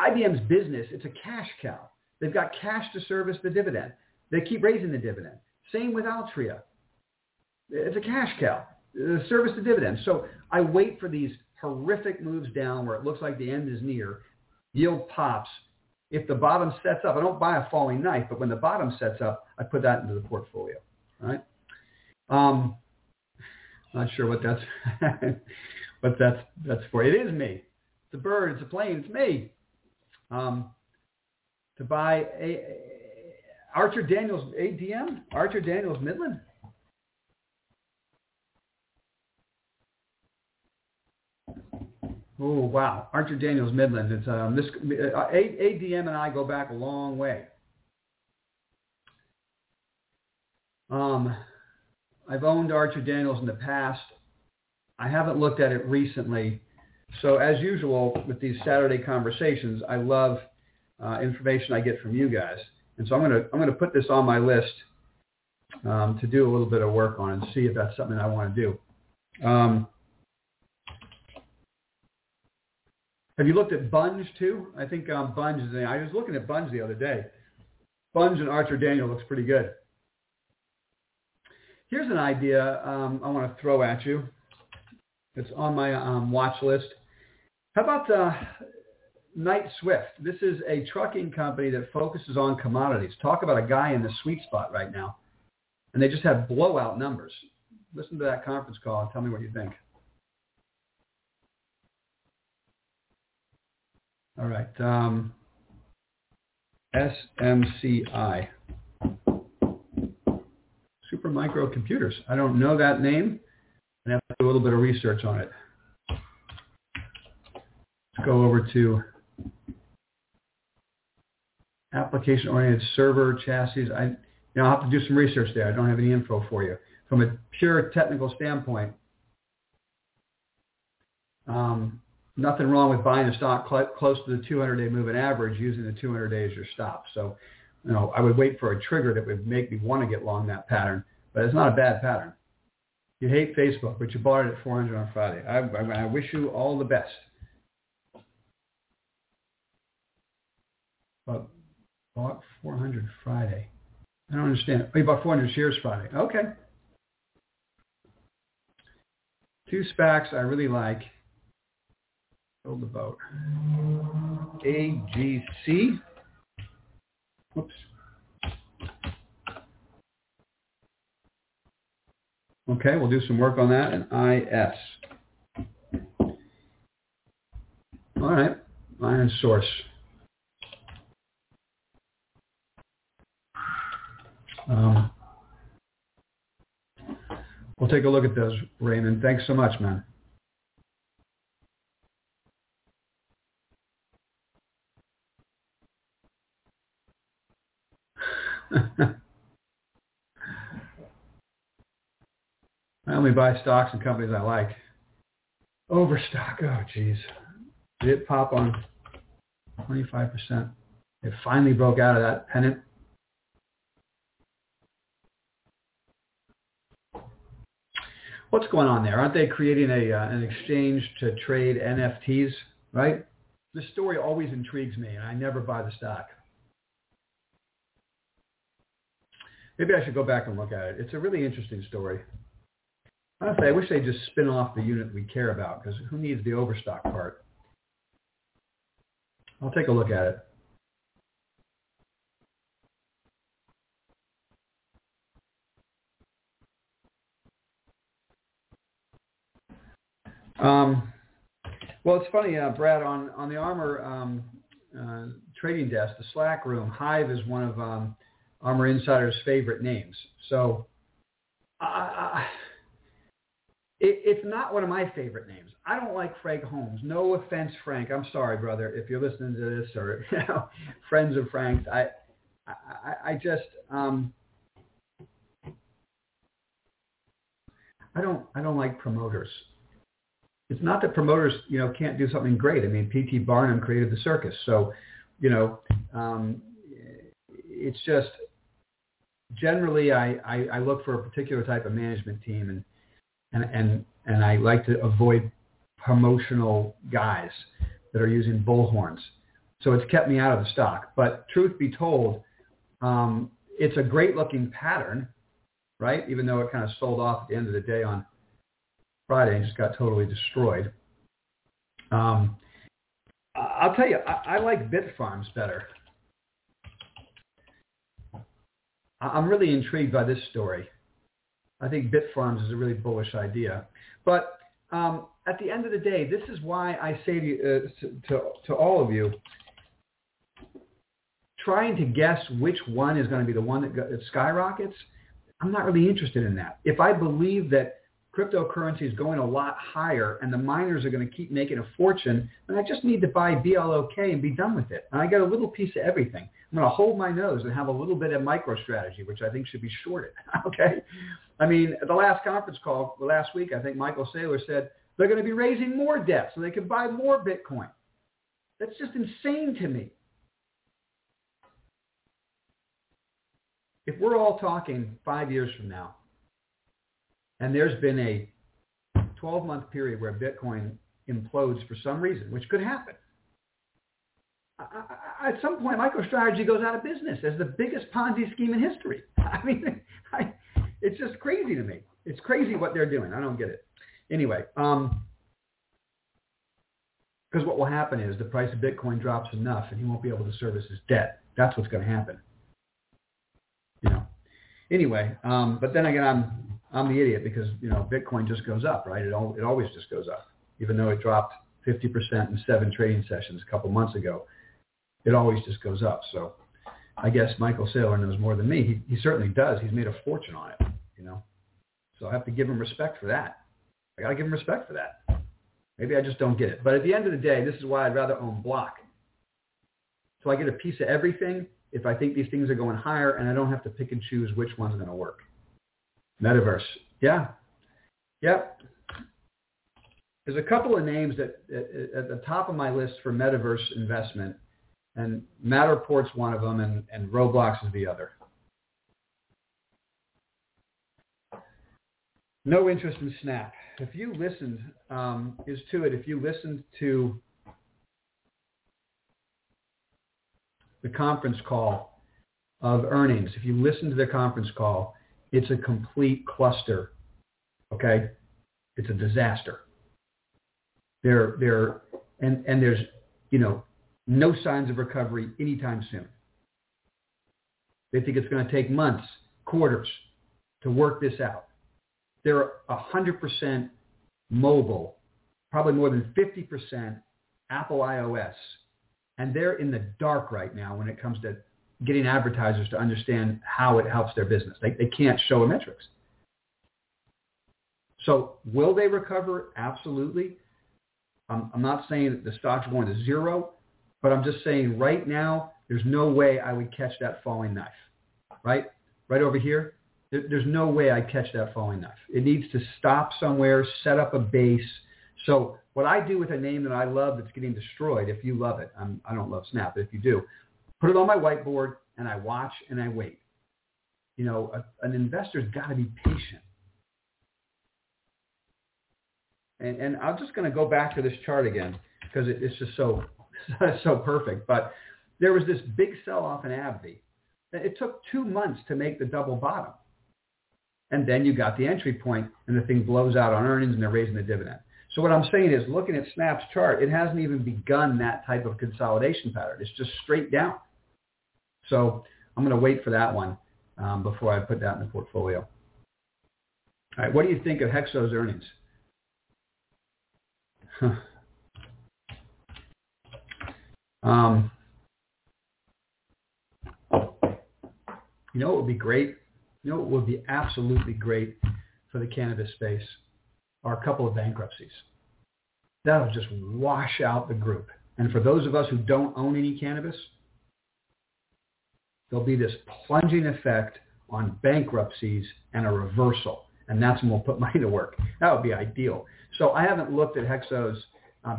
IBM's business, it's a cash cow. They've got cash to service the dividend. They keep raising the dividend. Same with Altria. It's a cash cow. They service the dividend. So I wait for these horrific moves down where it looks like the end is near. Yield pops. If the bottom sets up, I don't buy a falling knife, but when the bottom sets up, I put that into the portfolio, right? Not sure what that's, but that's for. It is me. It's a bird. It's a plane. It's me. To buy Archer Daniels ADM, Archer Daniels Midland. Oh, wow. Archer Daniels Midland. It's, ADM and I go back a long way. I've owned Archer Daniels in the past. I haven't looked at it recently. So as usual with these Saturday conversations, I love information I get from you guys. And so I'm going to put this on my list to do a little bit of work on and see if that's something I want to do. Have you looked at Bunge too? I think Bunge is in. I was looking at Bunge the other day. Bunge and Archer Daniel looks pretty good. Here's an idea I want to throw at you. It's on my watch list. How about Knight Swift? This is a trucking company that focuses on commodities. Talk about a guy in the sweet spot right now. And they just have blowout numbers. Listen to that conference call and tell me what you think. All right. SMCI. Supermicro Computers. I don't know that name. I have to do a little bit of research on it. Let's go over to application-oriented server chassis. I'll have to do some research there. I don't have any info for you. From a pure technical standpoint, nothing wrong with buying a stock close to the 200-day moving average using the 200 days your stop. So, I would wait for a trigger that would make me want to get long that pattern, but it's not a bad pattern. You hate Facebook, but you bought it at 400 on Friday. I wish you all the best. But bought 400 Friday. I don't understand. Oh, you bought 400 shares Friday. Okay. Two SPACs I really like. Build the boat. AGC. Oops. Okay, we'll do some work on that. And IS. All right. Iron Source. We'll take a look at those, Raymond. Thanks so much, man. I only buy stocks and companies I like. Overstock. Oh, geez. Did it pop on 25%? It finally broke out of that pennant. What's going on there? Aren't they creating an exchange to trade NFTs, right? This story always intrigues me, and I never buy the stock. Maybe I should go back and look at it. It's a really interesting story. Honestly, I wish they'd just spin off the unit we care about, because who needs the Overstock part? I'll take a look at it. Well, it's funny, Brad, on the Armor trading desk, the Slack room, Hive is one of Armor Insider's favorite names. So it's not one of my favorite names. I don't like Frank Holmes. No offense, Frank. I'm sorry, brother, if you're listening to this or friends of Frank's. I just I don't like promoters. It's not that promoters, can't do something great. I mean, P.T. Barnum created the circus. So, it's just generally I look for a particular type of management team and I like to avoid promotional guys that are using bullhorns. So it's kept me out of the stock. But truth be told, it's a great-looking pattern, right, even though it kind of sold off at the end of the day on Friday and just got totally destroyed. I'll tell you, I like BitFarms better. I'm really intrigued by this story. I think BitFarms is a really bullish idea. But at the end of the day, this is why I say to all of you, trying to guess which one is going to be the one that skyrockets, I'm not really interested in that. If I believe that cryptocurrency is going a lot higher and the miners are going to keep making a fortune, and I just need to buy BLOK and be done with it. And I get a little piece of everything. I'm going to hold my nose and have a little bit of MicroStrategy, which I think should be shorted. Okay? I mean, at the last conference call last week, I think Michael Saylor said they're going to be raising more debt so they can buy more Bitcoin. That's just insane to me. If we're all talking 5 years from now, and there's been a 12-month period where Bitcoin implodes for some reason, which could happen. at some point, MicroStrategy goes out of business as the biggest Ponzi scheme in history. I mean, it's just crazy to me. It's crazy what they're doing. I don't get it. Anyway, because what will happen is the price of Bitcoin drops enough and he won't be able to service his debt. That's what's going to happen. You know. Anyway, but then again, I'm the idiot because, you know, Bitcoin just goes up, right? It always just goes up. Even though it dropped 50% in 7 trading sessions a couple months ago, it always just goes up. So I guess Michael Saylor knows more than me. He certainly does. He's made a fortune on it, you know. So I have to give him respect for that. I got to give him respect for that. Maybe I just don't get it. But at the end of the day, this is why I'd rather own BLOK. So I get a piece of everything if I think these things are going higher, and I don't have to pick and choose which one's going to work. Metaverse. Yeah. Yep. There's a couple of names that at the top of my list for metaverse investment, and Matterport's one of them, and Roblox is the other. No interest in SNAP. If you listened to the conference call of earnings, if you listen to the conference call, it's a complete cluster. Okay? It's a disaster. And there's, you know, no signs of recovery anytime soon. They think it's going to take months, quarters to work this out. They're 100% mobile, probably more than 50% Apple iOS. And they're in the dark right now when it comes to getting advertisers to understand how it helps their business. They can't show metrics. So will they recover? Absolutely. I'm not saying that the stock's going to zero, but I'm just saying right now, there's no way I would catch that falling knife, right? Right over here. There's no way I catch that falling knife. It needs to stop somewhere, set up a base. So what I do with a name that I love that's getting destroyed, if you love it, I don't love Snap, but if you do, put it on my whiteboard and I watch and I wait. You know, an investor's got to be patient. And I'm just going to go back to this chart again because it's just so perfect. But there was this big sell-off in AbbVie. It took 2 months to make the double bottom. And then you got the entry point, and the thing blows out on earnings, and they're raising the dividend. So what I'm saying is, looking at Snap's chart, it hasn't even begun that type of consolidation pattern. It's just straight down. So I'm going to wait for that one before I put that in the portfolio. All right, what do you think of Hexo's earnings? You know what would be great? You know what would be absolutely great for the cannabis space are a couple of bankruptcies. That'll just wash out the group. And for those of us who don't own any cannabis, there'll be this plunging effect on bankruptcies and a reversal. And that's when we'll put money to work. That would be ideal. So I haven't looked at Hexo's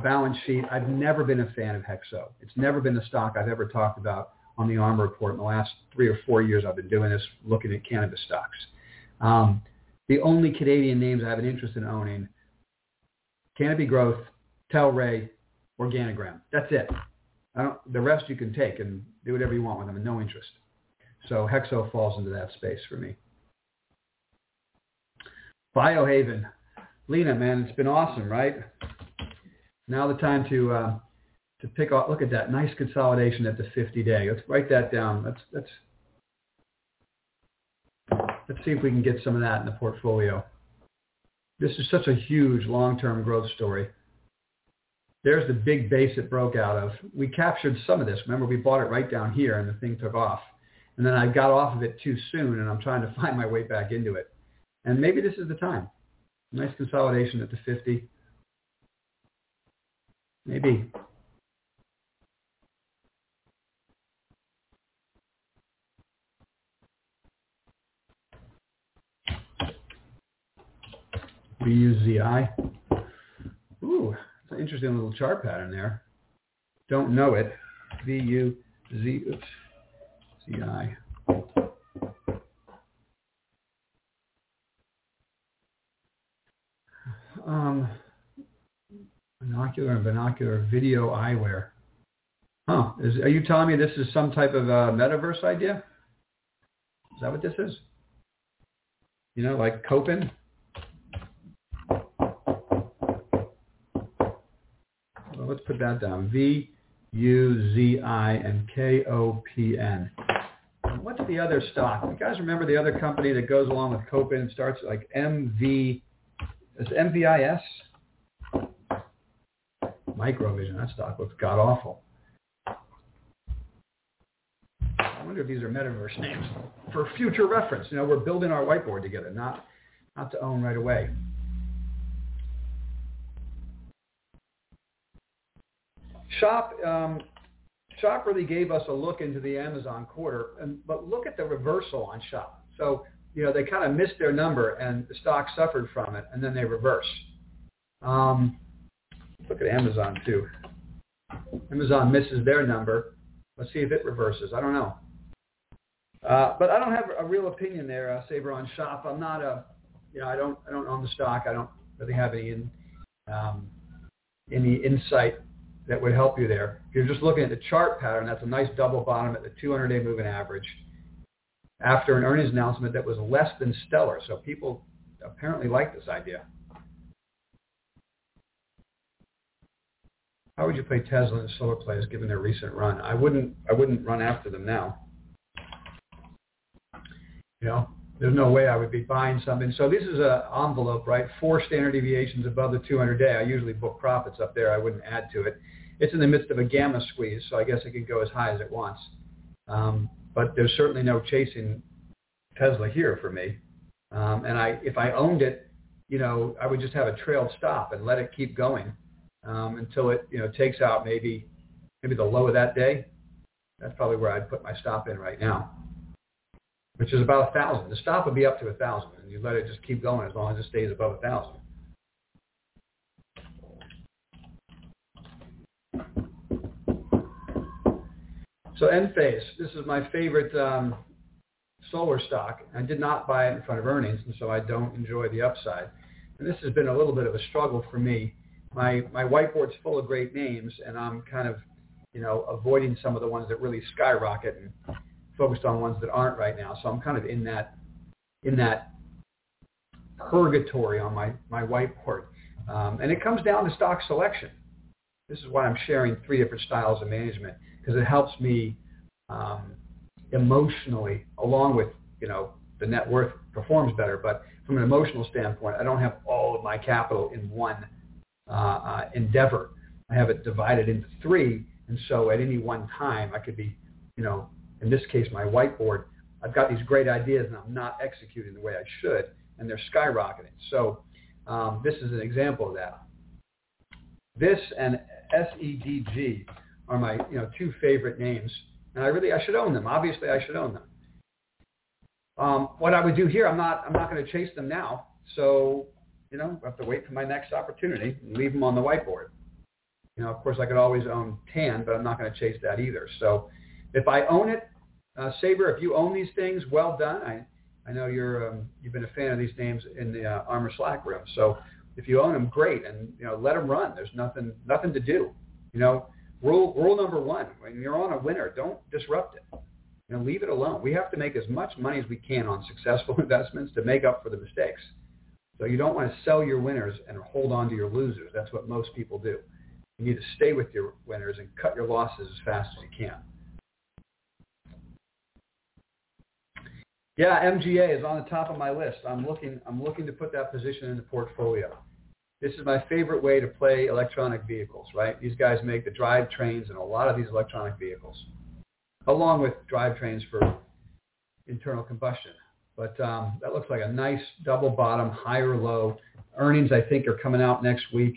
balance sheet. I've never been a fan of Hexo. It's never been a stock I've ever talked about on the Armor Report. In the last 3 or 4 years I've been doing this, looking at cannabis stocks. The only Canadian names I have an interest in owning, Canopy Growth, Tilray, Organigram. That's it. The rest you can take and do whatever you want with them, and no interest. So Hexo falls into that space for me. Biohaven. Lena, man, it's been awesome, right? Now the time to pick off. Look at that nice consolidation at the 50-day. Let's write that down. Let's see if we can get some of that in the portfolio. This is such a huge long-term growth story. There's the big base it broke out of. We captured some of this. Remember, we bought it right down here, and the thing took off. And then I got off of it too soon, and I'm trying to find my way back into it. And maybe this is the time. Nice consolidation at the 50. Maybe. We use ZI. Ooh, it's an interesting little chart pattern there. Don't know it. VUZ. Oops. ZI. Binocular and binocular video eyewear. Huh. Are you telling me this is some type of a metaverse idea? Is that what this is? You know, like Copen? Well, let's put that down. VUZI and KOPN. What's the other stock? You guys remember the other company that goes along with Copen and starts like MV? Is MVIS? Microvision. That stock looks god awful. I wonder if these are metaverse names for future reference. You know, we're building our whiteboard together, not to own right away. Shop really gave us a look into the Amazon quarter, but look at the reversal on Shop. So, you know, they kind of missed their number and the stock suffered from it, and then they reverse. Look at Amazon, too. Amazon misses their number. Let's see if it reverses. I don't know. But I don't have a real opinion there, Saber, on Shop. I'm not a, you know, I don't own the stock. I don't really have any insight that would help you there. If you're just looking at the chart pattern, that's a nice double bottom at the 200-day moving average after an earnings announcement that was less than stellar. So people apparently like this idea. How would you play Tesla and solar plays given their recent run? I wouldn't run after them now. You know, there's no way I would be buying something. So this is an envelope, right? 4 standard deviations above the 200-day. I usually book profits up there. I wouldn't add to it. It's in the midst of a gamma squeeze, so I guess it could go as high as it wants. But there's certainly no chasing Tesla here for me. If I owned it, you know, I would just have a trailed stop and let it keep going until it, you know, takes out maybe the low of that day. That's probably where I'd put my stop in right now, which is about 1,000. The stop would be up to 1,000, and you let it just keep going as long as it stays above 1,000. So Enphase, this is my favorite solar stock. I did not buy it in front of earnings, and so I don't enjoy the upside. And this has been a little bit of a struggle for me. My whiteboard's full of great names, and I'm kind of, you know, avoiding some of the ones that really skyrocket and focused on ones that aren't right now. So I'm kind of in that purgatory on my whiteboard. And it comes down to stock selection. This is why I'm sharing 3 different styles of management, because it helps me emotionally, along with, you know, the net worth performs better. But from an emotional standpoint, I don't have all of my capital in one endeavor. I have it divided into 3. And so at any one time, I could be, you know, in this case, my whiteboard, I've got these great ideas and I'm not executing the way I should, and they're skyrocketing. So this is an example of that. This and SEDG are my, you know, 2 favorite names, and I should own them. Obviously, I should own them. What I would do here, I'm not going to chase them now. So, you know, I have to wait for my next opportunity and leave them on the whiteboard. You know, of course, I could always own TAN, but I'm not going to chase that either. So if I own it, Saber, if you own these things, well done. I know you've been a fan of these names in the Armor Slack room. So if you own them, great, and you know, let them run. There's nothing to do. You know, rule number 1: when you're on a winner, don't disrupt it. You know, leave it alone. We have to make as much money as we can on successful investments to make up for the mistakes. So you don't want to sell your winners and hold on to your losers. That's what most people do. You need to stay with your winners and cut your losses as fast as you can. Yeah, MGA is on the top of my list. I'm looking to put that position in the portfolio. This is my favorite way to play electronic vehicles, right? These guys make the drivetrains in a lot of these electronic vehicles, along with drivetrains for internal combustion. But that looks like a nice double bottom, high or low. Earnings, I think, are coming out next week.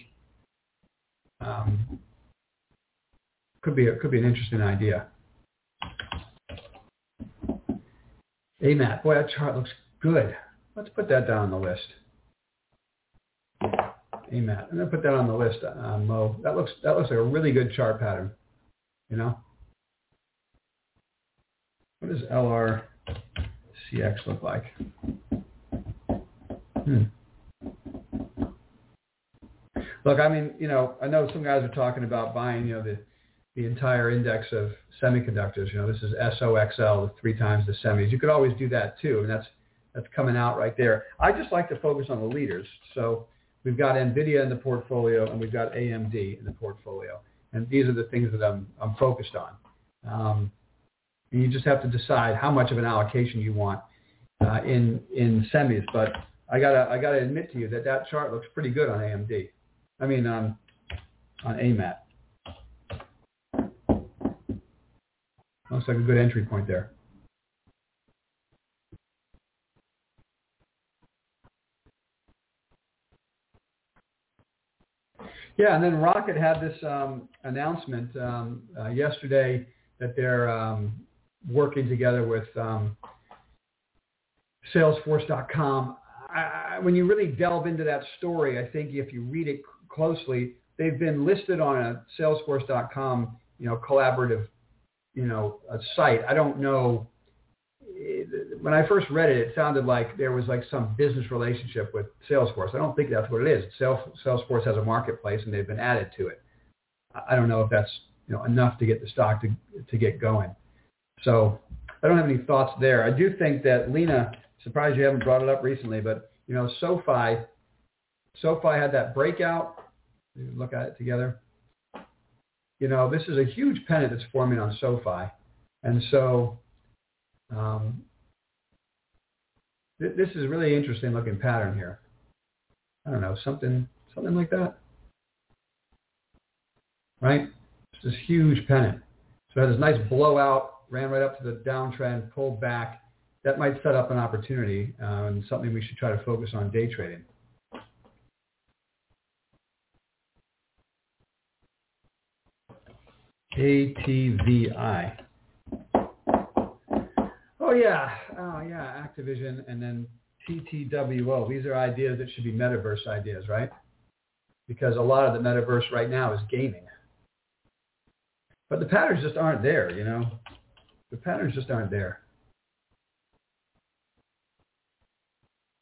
Could be an interesting idea. AMAT, boy, that chart looks good. Let's put that down on the list. AMAT, I'm gonna put that on the list, Mo. That looks like a really good chart pattern. You know, what does LRCX look like? Look, I mean, you know, I know some guys are talking about buying, you know, the the entire index of semiconductors. You know, this is SOXL, 3 times the semis. You could always do that too, and that's coming out right there. I just like to focus on the leaders. So we've got Nvidia in the portfolio, and we've got AMD in the portfolio, and these are the things that I'm focused on. And you just have to decide how much of an allocation you want in semis. But I gotta admit to you that chart looks pretty good on AMD. I mean, on AMAT. Looks like a good entry point there. Yeah, and then Rocket had this announcement yesterday that they're working together with Salesforce.com. When you really delve into that story, I think if you read it closely, they've been listed on a Salesforce.com, collaborative, a site. I don't know. When I first read it, it sounded like there was some business relationship with Salesforce. I don't think that's what it is. Salesforce has a marketplace, and they've been added to it. I don't know if that's enough to get the stock to get going. So I don't have any thoughts there. I do think that Lena, surprised you haven't brought it up recently, but SoFi had that breakout. You look at it together. This is a huge pennant that's forming on SoFi, and so. This is a really interesting looking pattern here. I don't know, something like that, right? It's this huge pennant. So it had this nice blowout, ran right up to the downtrend, pulled back. That might set up an opportunity and something we should try to focus on day trading. ATVI. Oh yeah, Activision and then TTWO. These are ideas that should be metaverse ideas, right? Because a lot of the metaverse right now is gaming. But the patterns just aren't there, The patterns just aren't there.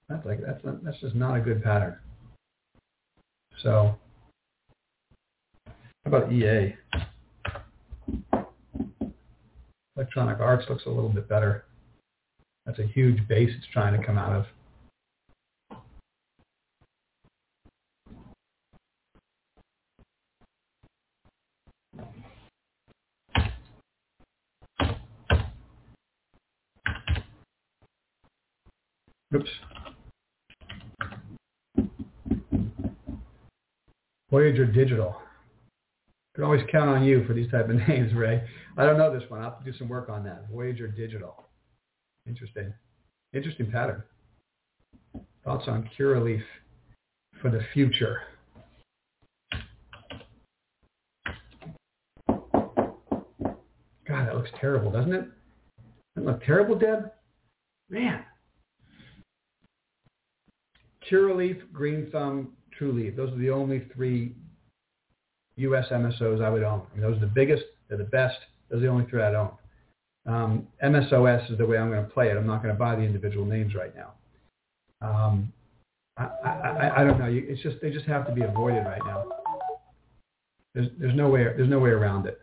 That's just not a good pattern. So, how about EA? Electronic Arts looks a little bit better. That's a huge base it's trying to come out of. Oops. Voyager Digital. Can always count on you for these type of names, Ray. I don't know this one. I'll have to do some work on that. Voyager Digital. Interesting pattern. Thoughts on Curaleaf for the future. God, that looks terrible, doesn't it? Doesn't look terrible, Deb? Man. Curaleaf, Green Thumb, TruLeaf. Those are the only 3 U.S. MSOs I would own. Those are the biggest. They're the best. Those are the only 3 I'd own. MSOS is the way I'm going to play it. I'm not going to buy the individual names right now. I don't know. They just have to be avoided right now. There's no way around it.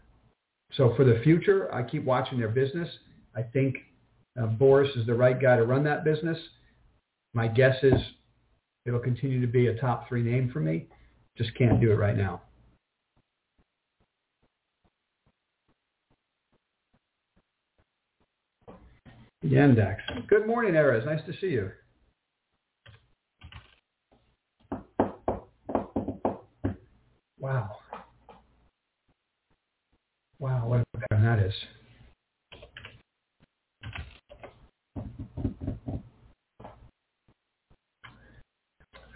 So for the future, I keep watching their business. I think Boris is the right guy to run that business. My guess is it'll continue to be a top 3 name for me. Just can't do it right now. The index. Good morning, Eris. Nice to see you. Wow, what a pattern that is.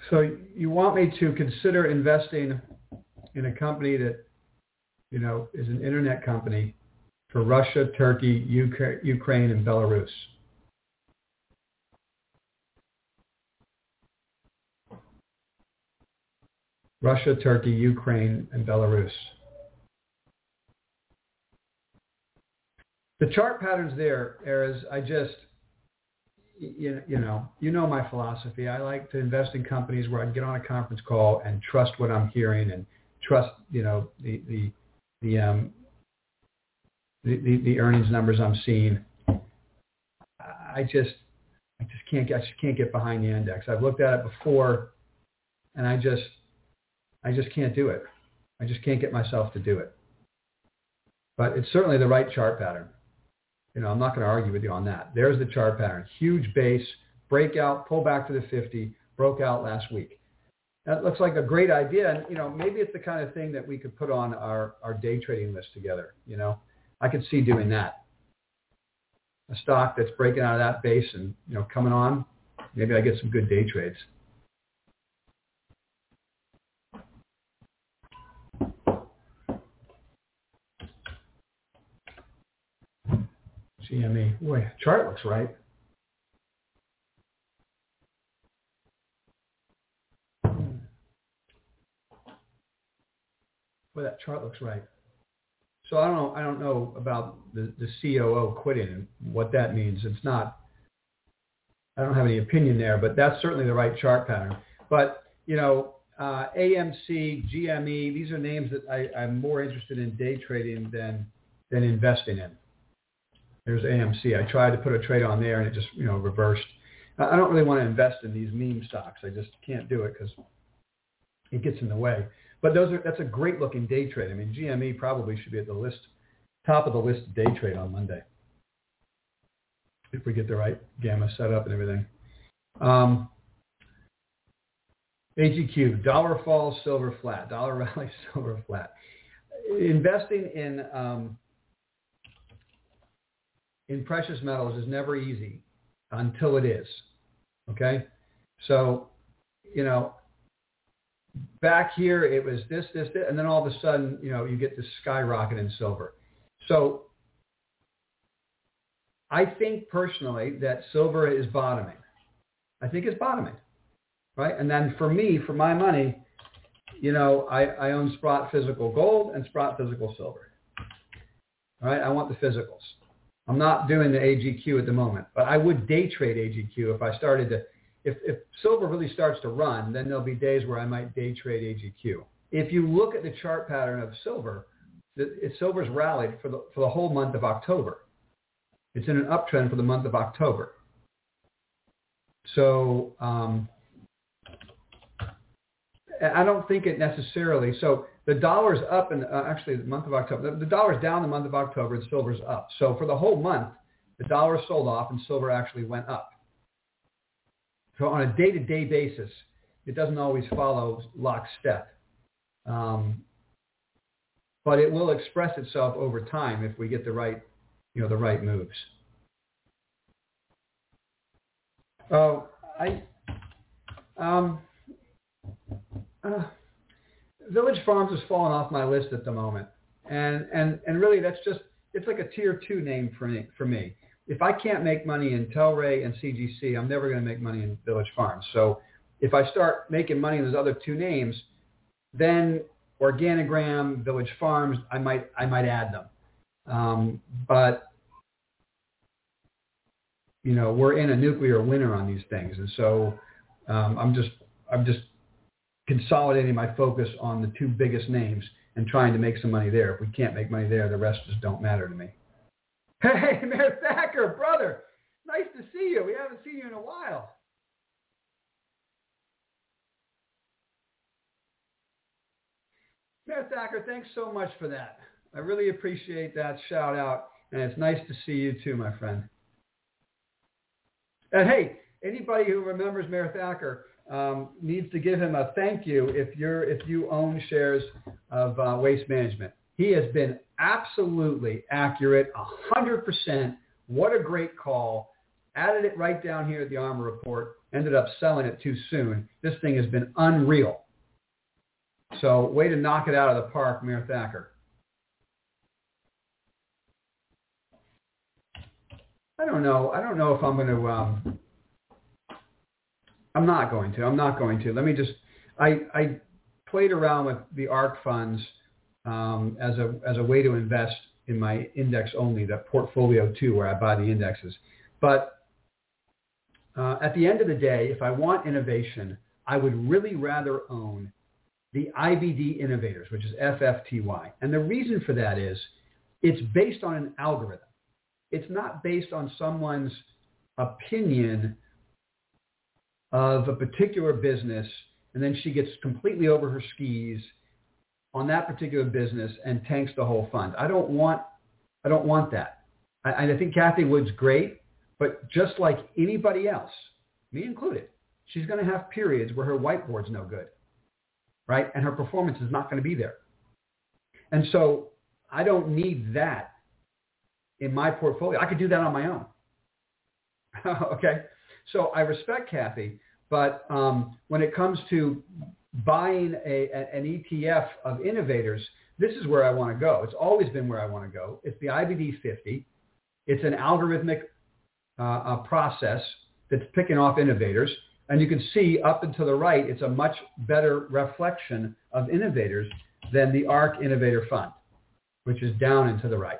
So you want me to consider investing in a company that, is an internet company for Russia, Turkey, Ukraine, and Belarus. Russia, Turkey, Ukraine, and Belarus. The chart patterns there, Erez, I just, you know my philosophy. I like to invest in companies where I can get on a conference call and trust what I'm hearing and trust, the the earnings numbers I'm seeing. I just can't get behind the index. I've looked at it before, and I just can't do it. I just can't get myself to do it. But it's certainly the right chart pattern. You know, I'm not going to argue with you on that. There's the chart pattern. Huge base, breakout, pull back to the 50, broke out last week. That looks like a great idea. And, you know, maybe it's the kind of thing that we could put on our day trading list together. You know, I could see doing that. A stock that's breaking out of that base and, you know, coming on, maybe I get some good day trades. CME. Boy, chart looks right. Boy, that chart looks right. So I don't know about the COO quitting and what that means. It's not, I don't have any opinion there, but that's certainly the right chart pattern. But, you know, AMC, GME, these are names that I'm more interested in day trading than investing in. There's AMC. I tried to put a trade on there, and it just, you know, reversed. I don't really want to invest in these meme stocks. I just can't do it because it gets in the way. But that's a great-looking day trade. I mean, GME probably should be at the list, top of the list day trade on Monday if we get the right gamma set up and everything. AGQ, dollar falls, silver flat. Dollar rallies, silver flat. Investing in precious metals is never easy until it is, okay? So, you know, back here it was this, and then all of a sudden, you know, you get this skyrocket in silver. So I think personally that silver is bottoming. I think it's bottoming, right? And then for me, for my money, you know, I own Sprott Physical Gold and Sprott Physical Silver, all right? I want the physicals. I'm not doing the AGQ at the moment, but I would day trade AGQ if I started to. If silver really starts to run, then there'll be days where I might day trade AGQ. If you look at the chart pattern of silver, silver's rallied for the whole month of October. It's in an uptrend for the month of October. So I don't think it necessarily. So the dollar's up in actually the month of October. The dollar's down the month of October and silver's up. So for the whole month, the dollar sold off and silver actually went up. So on a day-to-day basis, it doesn't always follow lockstep. But it will express itself over time if we get the right, you know, the right moves. Oh, Village Farms has fallen off my list at the moment. And really that's just, it's like a tier 2 name for me. If I can't make money in Tilray and CGC, I'm never going to make money in Village Farms. So if I start making money in those other two names, then Organigram, Village Farms, I might add them. But, you know, we're in a nuclear winter on these things. And so I'm just consolidating my focus on the two biggest names and trying to make some money there. If we can't make money there, the rest just don't matter to me. Hey, Mayor Thacker, brother, nice to see you. We haven't seen you in a while. Mayor Thacker, thanks so much for that. I really appreciate that shout out, and it's nice to see you too, my friend. And hey, anybody who remembers Mayor Thacker needs to give him a thank you if you own shares of Waste Management. He has been absolutely accurate, 100%. What a great call. Added it right down here at the Armor Report. Ended up selling it too soon. This thing has been unreal. So way to knock it out of the park, Mayor Thacker. I don't know if I'm going to. I'm not going to. Let me just. I played around with the ARC funds. As a way to invest in my index only, that portfolio too, where I buy the indexes. But at the end of the day, if I want innovation, I would really rather own the IBD innovators, which is FFTY. And the reason for that is It's based on an algorithm. It's not based on someone's opinion of a particular business, and then she gets completely over her skis on that particular business and tanks the whole fund. I don't want that. I think Kathy Wood's great, but just like anybody else, me included, she's going to have periods where her whiteboard's no good, right? And her performance is not going to be there. And so I don't need that in my portfolio. I could do that on my own. Okay? So I respect Kathy, but when it comes to buying an ETF of innovators, this is where I want to go. It's always been where I want to go. It's the IBD 50. It's an algorithmic process that's picking off innovators. And you can see up and to the right, it's a much better reflection of innovators than the ARC Innovator Fund, which is down and to the right.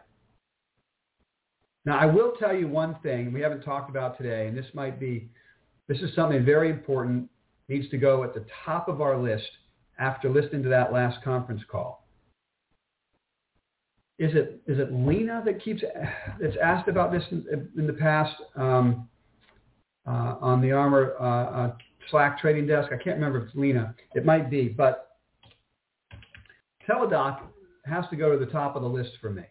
Now, I will tell you one thing we haven't talked about today, and this is something very important, needs to go at the top of our list after listening to that last conference call. Is it Lena that's asked about this in the past on the Armor Slack trading desk? I can't remember if it's Lena. It might be, but TeleDoc has to go to the top of the list for me.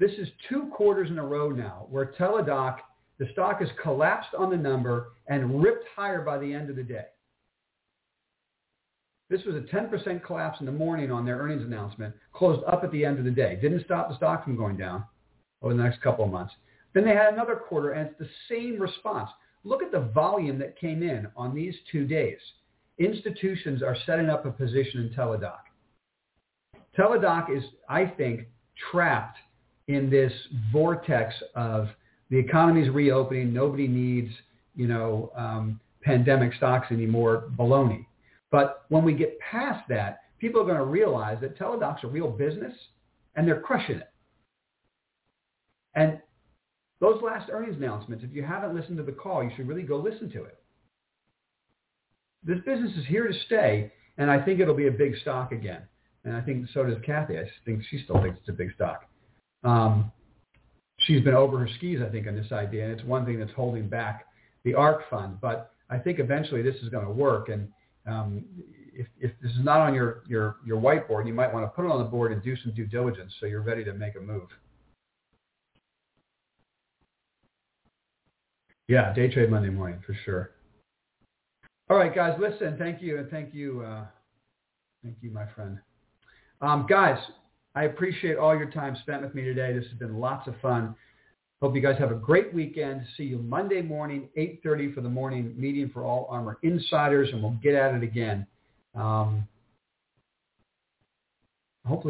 This is 2 quarters in a row now where TeleDoc, the stock has collapsed on the number and ripped higher by the end of the day. This was a 10% collapse in the morning on their earnings announcement, closed up at the end of the day. Didn't stop the stock from going down over the next couple of months. Then they had another quarter, and it's the same response. Look at the volume that came in on these 2 days. Institutions are setting up a position in TeleDoc. TeleDoc is, I think, trapped in this vortex of the economy's reopening. Nobody needs, pandemic stocks anymore, baloney. But when we get past that, people are going to realize that TeleDoc's a real business, and they're crushing it. And those last earnings announcements, if you haven't listened to the call, you should really go listen to it. This business is here to stay, and I think it'll be a big stock again. And I think so does Kathy. I think she still thinks it's a big stock. She's been over her skis, I think, on this idea, and it's one thing that's holding back the ARC fund. But I think eventually this is going to work, and if this is not on your whiteboard, you might want to put it on the board and do some due diligence so you're ready to make a move. Yeah, day trade Monday morning for sure. All right, guys, listen, thank you, my friend. Guys, I appreciate all your time spent with me today. This has been lots of fun. Hope you guys have a great weekend. See you Monday morning, 8:30 for the morning meeting for all Armor Insiders, and we'll get at it again. Hopefully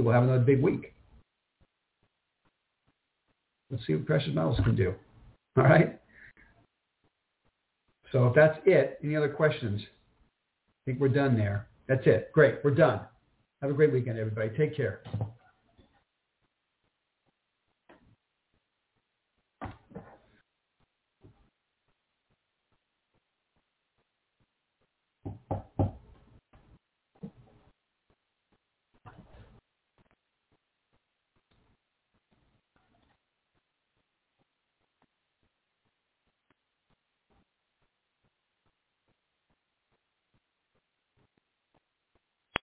we'll have another big week. Let's see what precious metals can do. All right? So if that's it, any other questions? I think we're done there. That's it. Great. We're done. Have a great weekend, everybody. Take care.